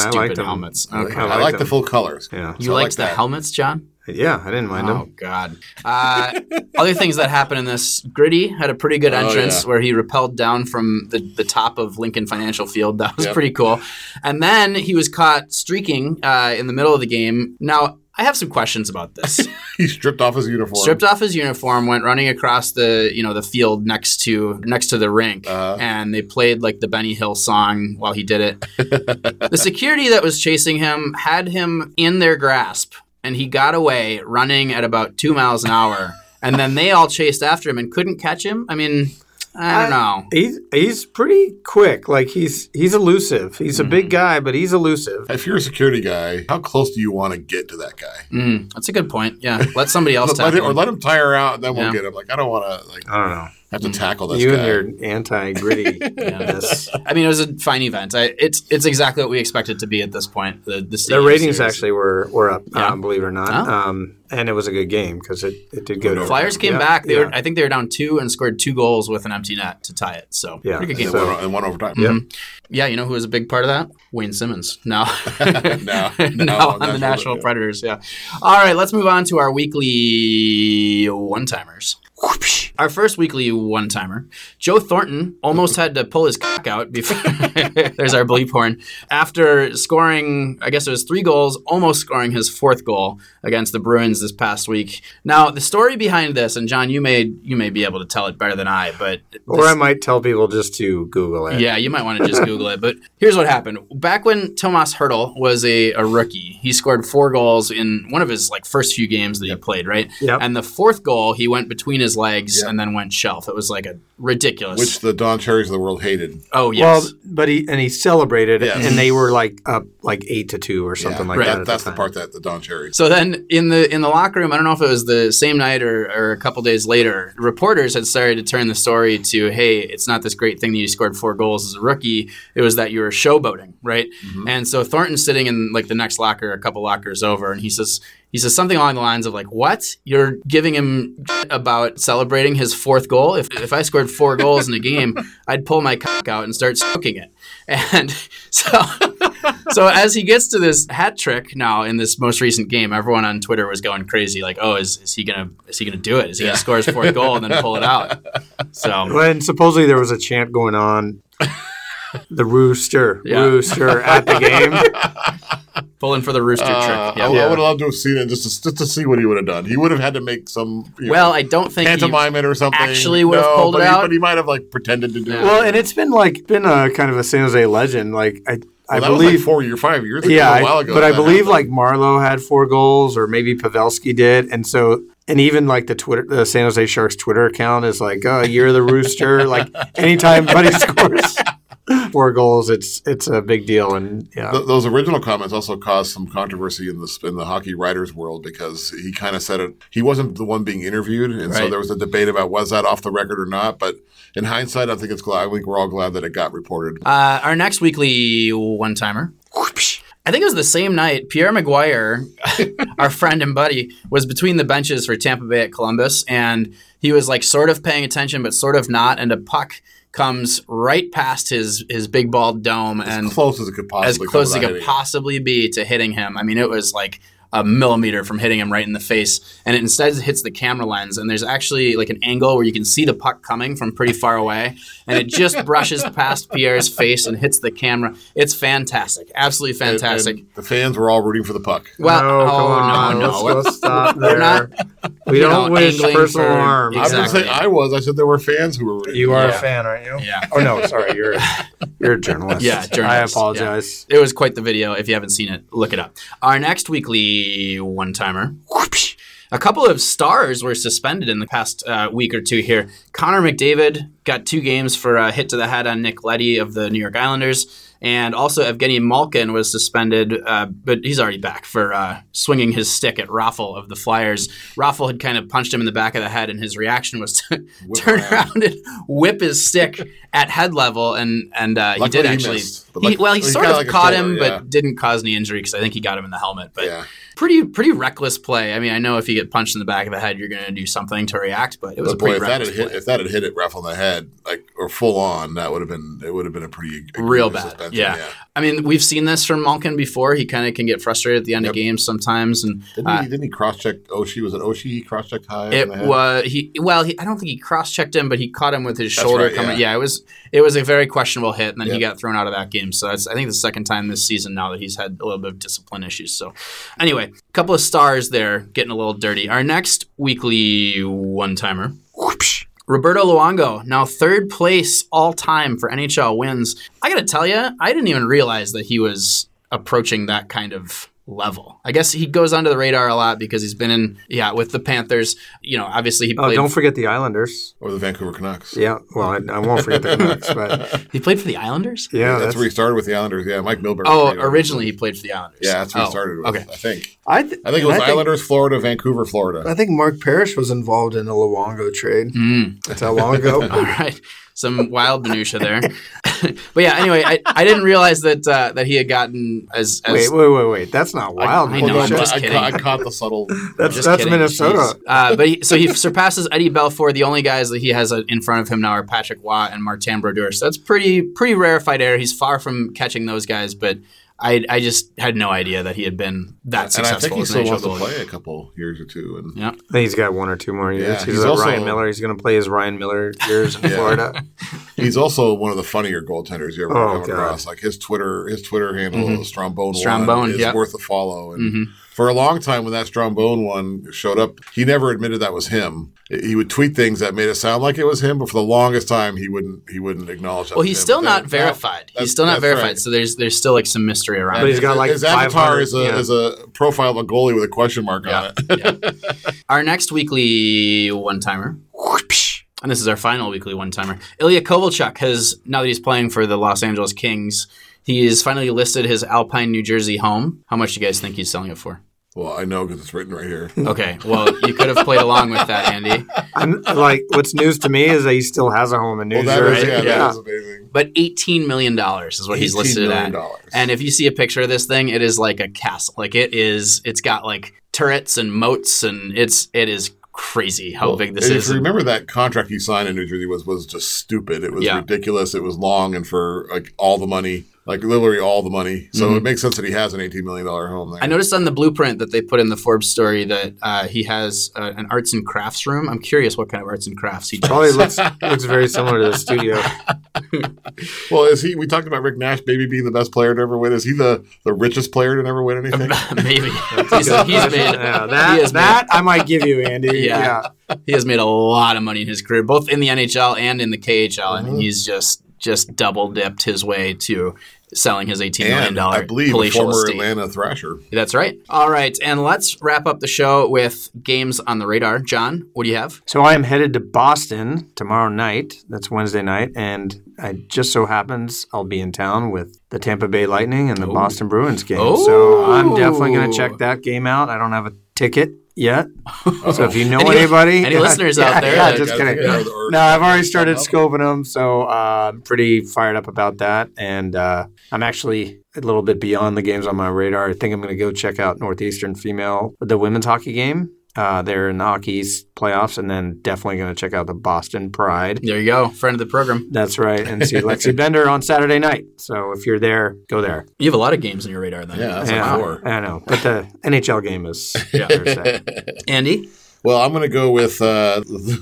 stupid helmets. Okay. I like the full colors. Yeah. You liked the helmets, John? Yeah, I didn't mind him. Oh, God. Other things that happened in this, Gritty had a pretty good entrance where he rappelled down from the top of Lincoln Financial Field. That was pretty cool. And then he was caught streaking in the middle of the game. Now, I have some questions about this. He stripped off his uniform. Went running across the field next to the rink, and they played like the Benny Hill song while he did it. The security that was chasing him had him in their grasp, and he got away running at about 2 miles an hour, and then they all chased after him and couldn't catch him. I mean, I don't know. He's pretty quick. Like he's elusive. He's a big guy, but he's elusive. If you're a security guy, how close do you want to get to that guy? That's a good point. Yeah, let somebody else tackle him. Or let him tire out, and then we'll get him. Like I don't want to. Like I don't know. Have to tackle this guy. And your anti-gritty. I mean, it was a fine event. It's exactly what we expected it to be at this point. Their ratings actually were up, believe it or not. Oh. And it was a good game because it did go. The Flyers came back. They were, I think they were down two and scored two goals with an empty net to tie it. So pretty good game. And one overtime. Mm-hmm. Yep. Yeah, you know who was a big part of that? Wayne Simmonds. Now on the Nashville Predators. Yeah. All right, let's move on to our weekly one-timers. Our first weekly one-timer, Joe Thornton almost had to pull his cock out before there's our bleep horn. After scoring, I guess it was three goals, almost scoring his fourth goal against the Bruins this past week. Now, the story behind this, and John, you may be able to tell it better than I, but... Or I might tell people just to Google it. Yeah, you might want to just Google it, but here's what happened. Back when Tomas Hertl was a rookie, he scored four goals in one of his like first few games that he played, right? Yep. And the fourth goal, he went between his legs and then went shelf. It was like a ridiculous. Which the Don Cherries of the world hated. Oh, yes. Well, but he celebrated it, and they were like up like 8-2 or something like that. That's the part that the Don Cherries. So then in the locker room, I don't know if it was the same night or a couple days later, reporters had started to turn the story to, hey, it's not this great thing that you scored four goals as a rookie. It was that you were showboating, right? Mm-hmm. And so Thornton's sitting in like the next locker, a couple lockers over, and he says something along the lines of like, what? You're giving him about celebrating his fourth goal? If I scored four goals in a game, I'd pull my cock out and start stroking it. And so as he gets to this hat trick now in this most recent game, everyone on Twitter was going crazy, like, "Oh, is he gonna do it? Is he gonna score his fourth goal and then pull it out?" So and supposedly there was a chant going on, the rooster at the game, pulling for the rooster trick. Yeah. I would have loved to have seen it just to see what he would have done. He would have had to make some. I don't think pantomime it or something. Actually, would have pulled it out, but he might have like pretended to do it. Well, and it's been a kind of a San Jose legend. Like I believe was like 4 or 5 years ago, a while ago. But I believe happened. Like Marlowe had 4 goals, or maybe Pavelski did, and so. And even like the San Jose Sharks Twitter account is like, "Oh, you're the rooster." Like anytime Buddy scores 4 goals, it's a big deal. And yeah, those original comments also caused some controversy in the hockey writers world, because he kind of said it. He wasn't the one being interviewed, and so there was a debate about was that off the record or not. But in hindsight, I think we're all glad that it got reported. Our next weekly one timer. I think it was the same night, Pierre Maguire, our friend and buddy, was between the benches for Tampa Bay at Columbus, and he was like sort of paying attention but sort of not, and a puck comes right past his big bald dome. As close as it could possibly be to hitting him. I mean, it was like a millimeter from hitting him right in the face, and it instead hits the camera lens, and there's actually like an angle where you can see the puck coming from pretty far away, and it just brushes past Pierre's face and hits the camera. It's fantastic. Absolutely fantastic. And the fans were all rooting for the puck. Well, no. Let's stop there. We don't wish personal harm. Exactly. I said there were fans who were rooting. You are a fan, aren't you? Yeah. Oh, no, sorry. You're a journalist. Yeah, journalist. I apologize. Yeah. It was quite the video. If you haven't seen it, look it up. Our next weekly one-timer. A couple of stars were suspended in the past week or two here. Connor McDavid got 2 games for a hit to the head on Nick Leddy of the New York Islanders. And also Evgeny Malkin was suspended, but he's already back for swinging his stick at Raffel of the Flyers. Raffel had kind of punched him in the back of the head, and his reaction was to turn around and whip his stick at head level, and he did actually. He sort of caught him, but didn't cause any injury because I think he got him in the helmet. But pretty reckless play. I mean, I know if you get punched in the back of the head, you're going to do something to react, but it was a pretty reckless play. If that had hit Raffel in the head, like or full on, it would have been a pretty real bad suspension. Yeah. I mean, we've seen this from Malkin before. He kind of can get frustrated at the end of games sometimes. And didn't he cross-check Oshie? Was it Oshie he cross-checked high? I don't think he cross-checked him, but he caught him with his shoulder coming. Yeah, it was a very questionable hit, and then he got thrown out of that game. So that's, I think, the second time this season now that he's had a little bit of discipline issues. So anyway, a couple of stars there getting a little dirty. Our next weekly one-timer. Whoosh. Roberto Luongo, now third place all time for NHL wins. I got to tell you, I didn't even realize that he was approaching that kind of level. I guess he goes under the radar a lot because he's been in, with the Panthers. You know, obviously he played. Oh, don't forget the Islanders. Or the Vancouver Canucks. Yeah, well, I won't forget the Canucks, but. He played for the Islanders? Yeah. That's where he started with the Islanders. Yeah, Mike Milbury. Oh, originally he played for the Islanders. Yeah, that's what he started with, okay. I think. I think it was Islanders, Florida, Vancouver, Florida. I think Mark Parrish was involved in a Luongo trade. Mm. That's how long ago. All right. Some wild minutia there. But yeah, anyway, I didn't realize that he had gotten as Wait. That's not wild. I know, I'm just kidding. I caught the subtle. That's Minnesota. So he surpasses Eddie Belfour. The only guys that he has in front of him now are Patrick Waugh and Martin Brodeur. So that's pretty rarefied air. He's far from catching those guys, but I just had no idea that he had been that successful. And I think he still wants to play a couple years or two. And I think he's got 1 or 2 more years. Yeah, he's also Ryan Miller. He's going to play his Ryan Miller years in Florida. He's also one of the funnier goaltenders you ever come across. Like his Twitter handle, Strombone is worth a follow. And for a long time, when that Strombone one showed up, he never admitted that was him. He would tweet things that made it sound like it was him, but for the longest time, he wouldn't acknowledge that. Well, he's still not verified. He's still not verified, so there's still like some mystery around. But he's got like his avatar is a profile of a goalie with a question mark on it. Our next weekly one-timer. And this is our final weekly one-timer. Ilya Kovalchuk has, now that he's playing for the Los Angeles Kings, he has finally listed his Alpine, New Jersey home. How much do you guys think he's selling it for? Well, I know because it's written right here. Okay. Well, you could have played along with that, Andy. What's news to me is that he still has a home in New Jersey. That is amazing. But $18 million is what he's listed at. And if you see a picture of this thing, it is like a castle. Like it's got like turrets and moats, and it is crazy how big this is. Remember that contract he signed in New Jersey was just stupid. It was ridiculous. It was long and for like all the money. Like, literally all the money. So it makes sense that he has an $18 million home there. I noticed on the blueprint that they put in the Forbes story that he has an arts and crafts room. I'm curious what kind of arts and crafts he does. Probably looks very similar to the studio. Well, is he? We talked about Rick Nash maybe being the best player to ever win. Is he the richest player to never win anything? Maybe. He's made... Yeah, that I might give you, Andy. Yeah. He has made a lot of money in his career, both in the NHL and in the KHL. I mean, he's just double-dipped his way to selling his $18 million palatial estate. I believe former Atlanta Thrasher. That's right. All right, and let's wrap up the show with games on the radar. John, what do you have? So I am headed to Boston tomorrow night. That's Wednesday night, and it just so happens I'll be in town with the Tampa Bay Lightning and the Boston Bruins game. Oh. So I'm definitely going to check that game out. I don't have a ticket yet. So if you know any listeners out there, just kidding. No, I've already started scoping them, so I'm pretty fired up about that. And I'm actually a little bit beyond the games on my radar. I think I'm going to go check out Northeastern Female, the women's hockey game. They're in the Hockey East playoffs, and then definitely going to check out the Boston Pride. There you go. Friend of the program. That's right. And see Lexi Bender on Saturday night. So if you're there, go there. You have a lot of games on your radar then. Yeah, that's like four. I know. But the NHL game is Thursday. Andy? Well, I'm going to go with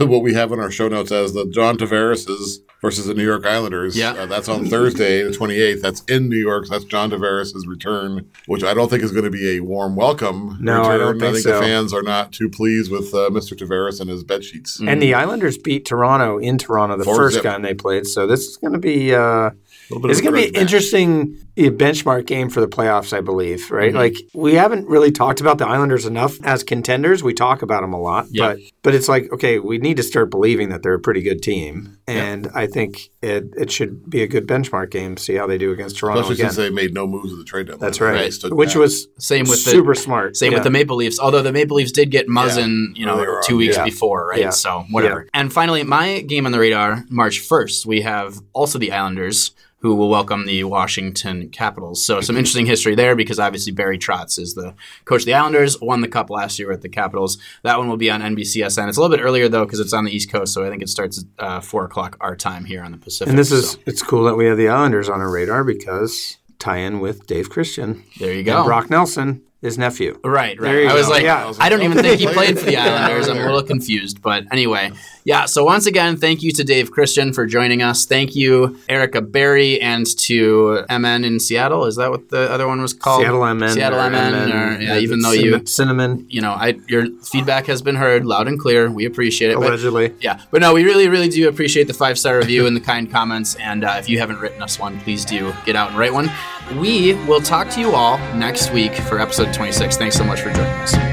what we have in our show notes as the John Tavares' versus the New York Islanders. Yeah. That's on Thursday, the 28th. That's in New York. That's John Tavares' return, which I don't think is going to be a warm welcome. No, return. I think the fans are not too pleased with Mr. Tavares and his bedsheets. Mm-hmm. And the Islanders beat Toronto in Toronto the first time they played. So this is going to be it's going to be an interesting benchmark game for the playoffs, I believe, right? Mm-hmm. Like, we haven't really talked about the Islanders enough as contenders. We talk about them a lot, but it's like, okay, we need to start believing that they're a pretty good team. And I think it should be a good benchmark game, see how they do against Toronto. Especially since they made no moves at the trade deadline. That's right. Which was super smart. Same with the Maple Leafs, although the Maple Leafs did get Muzzin 2 weeks before, right? Yeah. So whatever. Yeah. And finally, my game on the radar, March 1st, we have also the Islanders, who will welcome the Washington Capitals. So some interesting history there, because obviously Barry Trotz is the coach of the Islanders, won the cup last year with the Capitals. That one will be on NBCSN. It's a little bit earlier, though, because it's on the East Coast, so I think it starts at 4 o'clock our time here on the Pacific. And it's cool that we have the Islanders on our radar, because tie-in with Dave Christian. There you go. And Brock Nelson, his nephew. Right. I was like, I don't even think he played for the Islanders. I'm a little confused. But anyway, so once again, thank you to Dave Christian for joining us. Thank you, Erica Berry, and to MN in Seattle. Is that what the other one was called? Seattle MN. Even though Cinnamon. Your feedback has been heard loud and clear. We appreciate it. Allegedly. But no, we really, really do appreciate the 5-star review and the kind comments. And if you haven't written us one, please do get out and write one. We will talk to you all next week for episode 26. Thanks so much for joining us.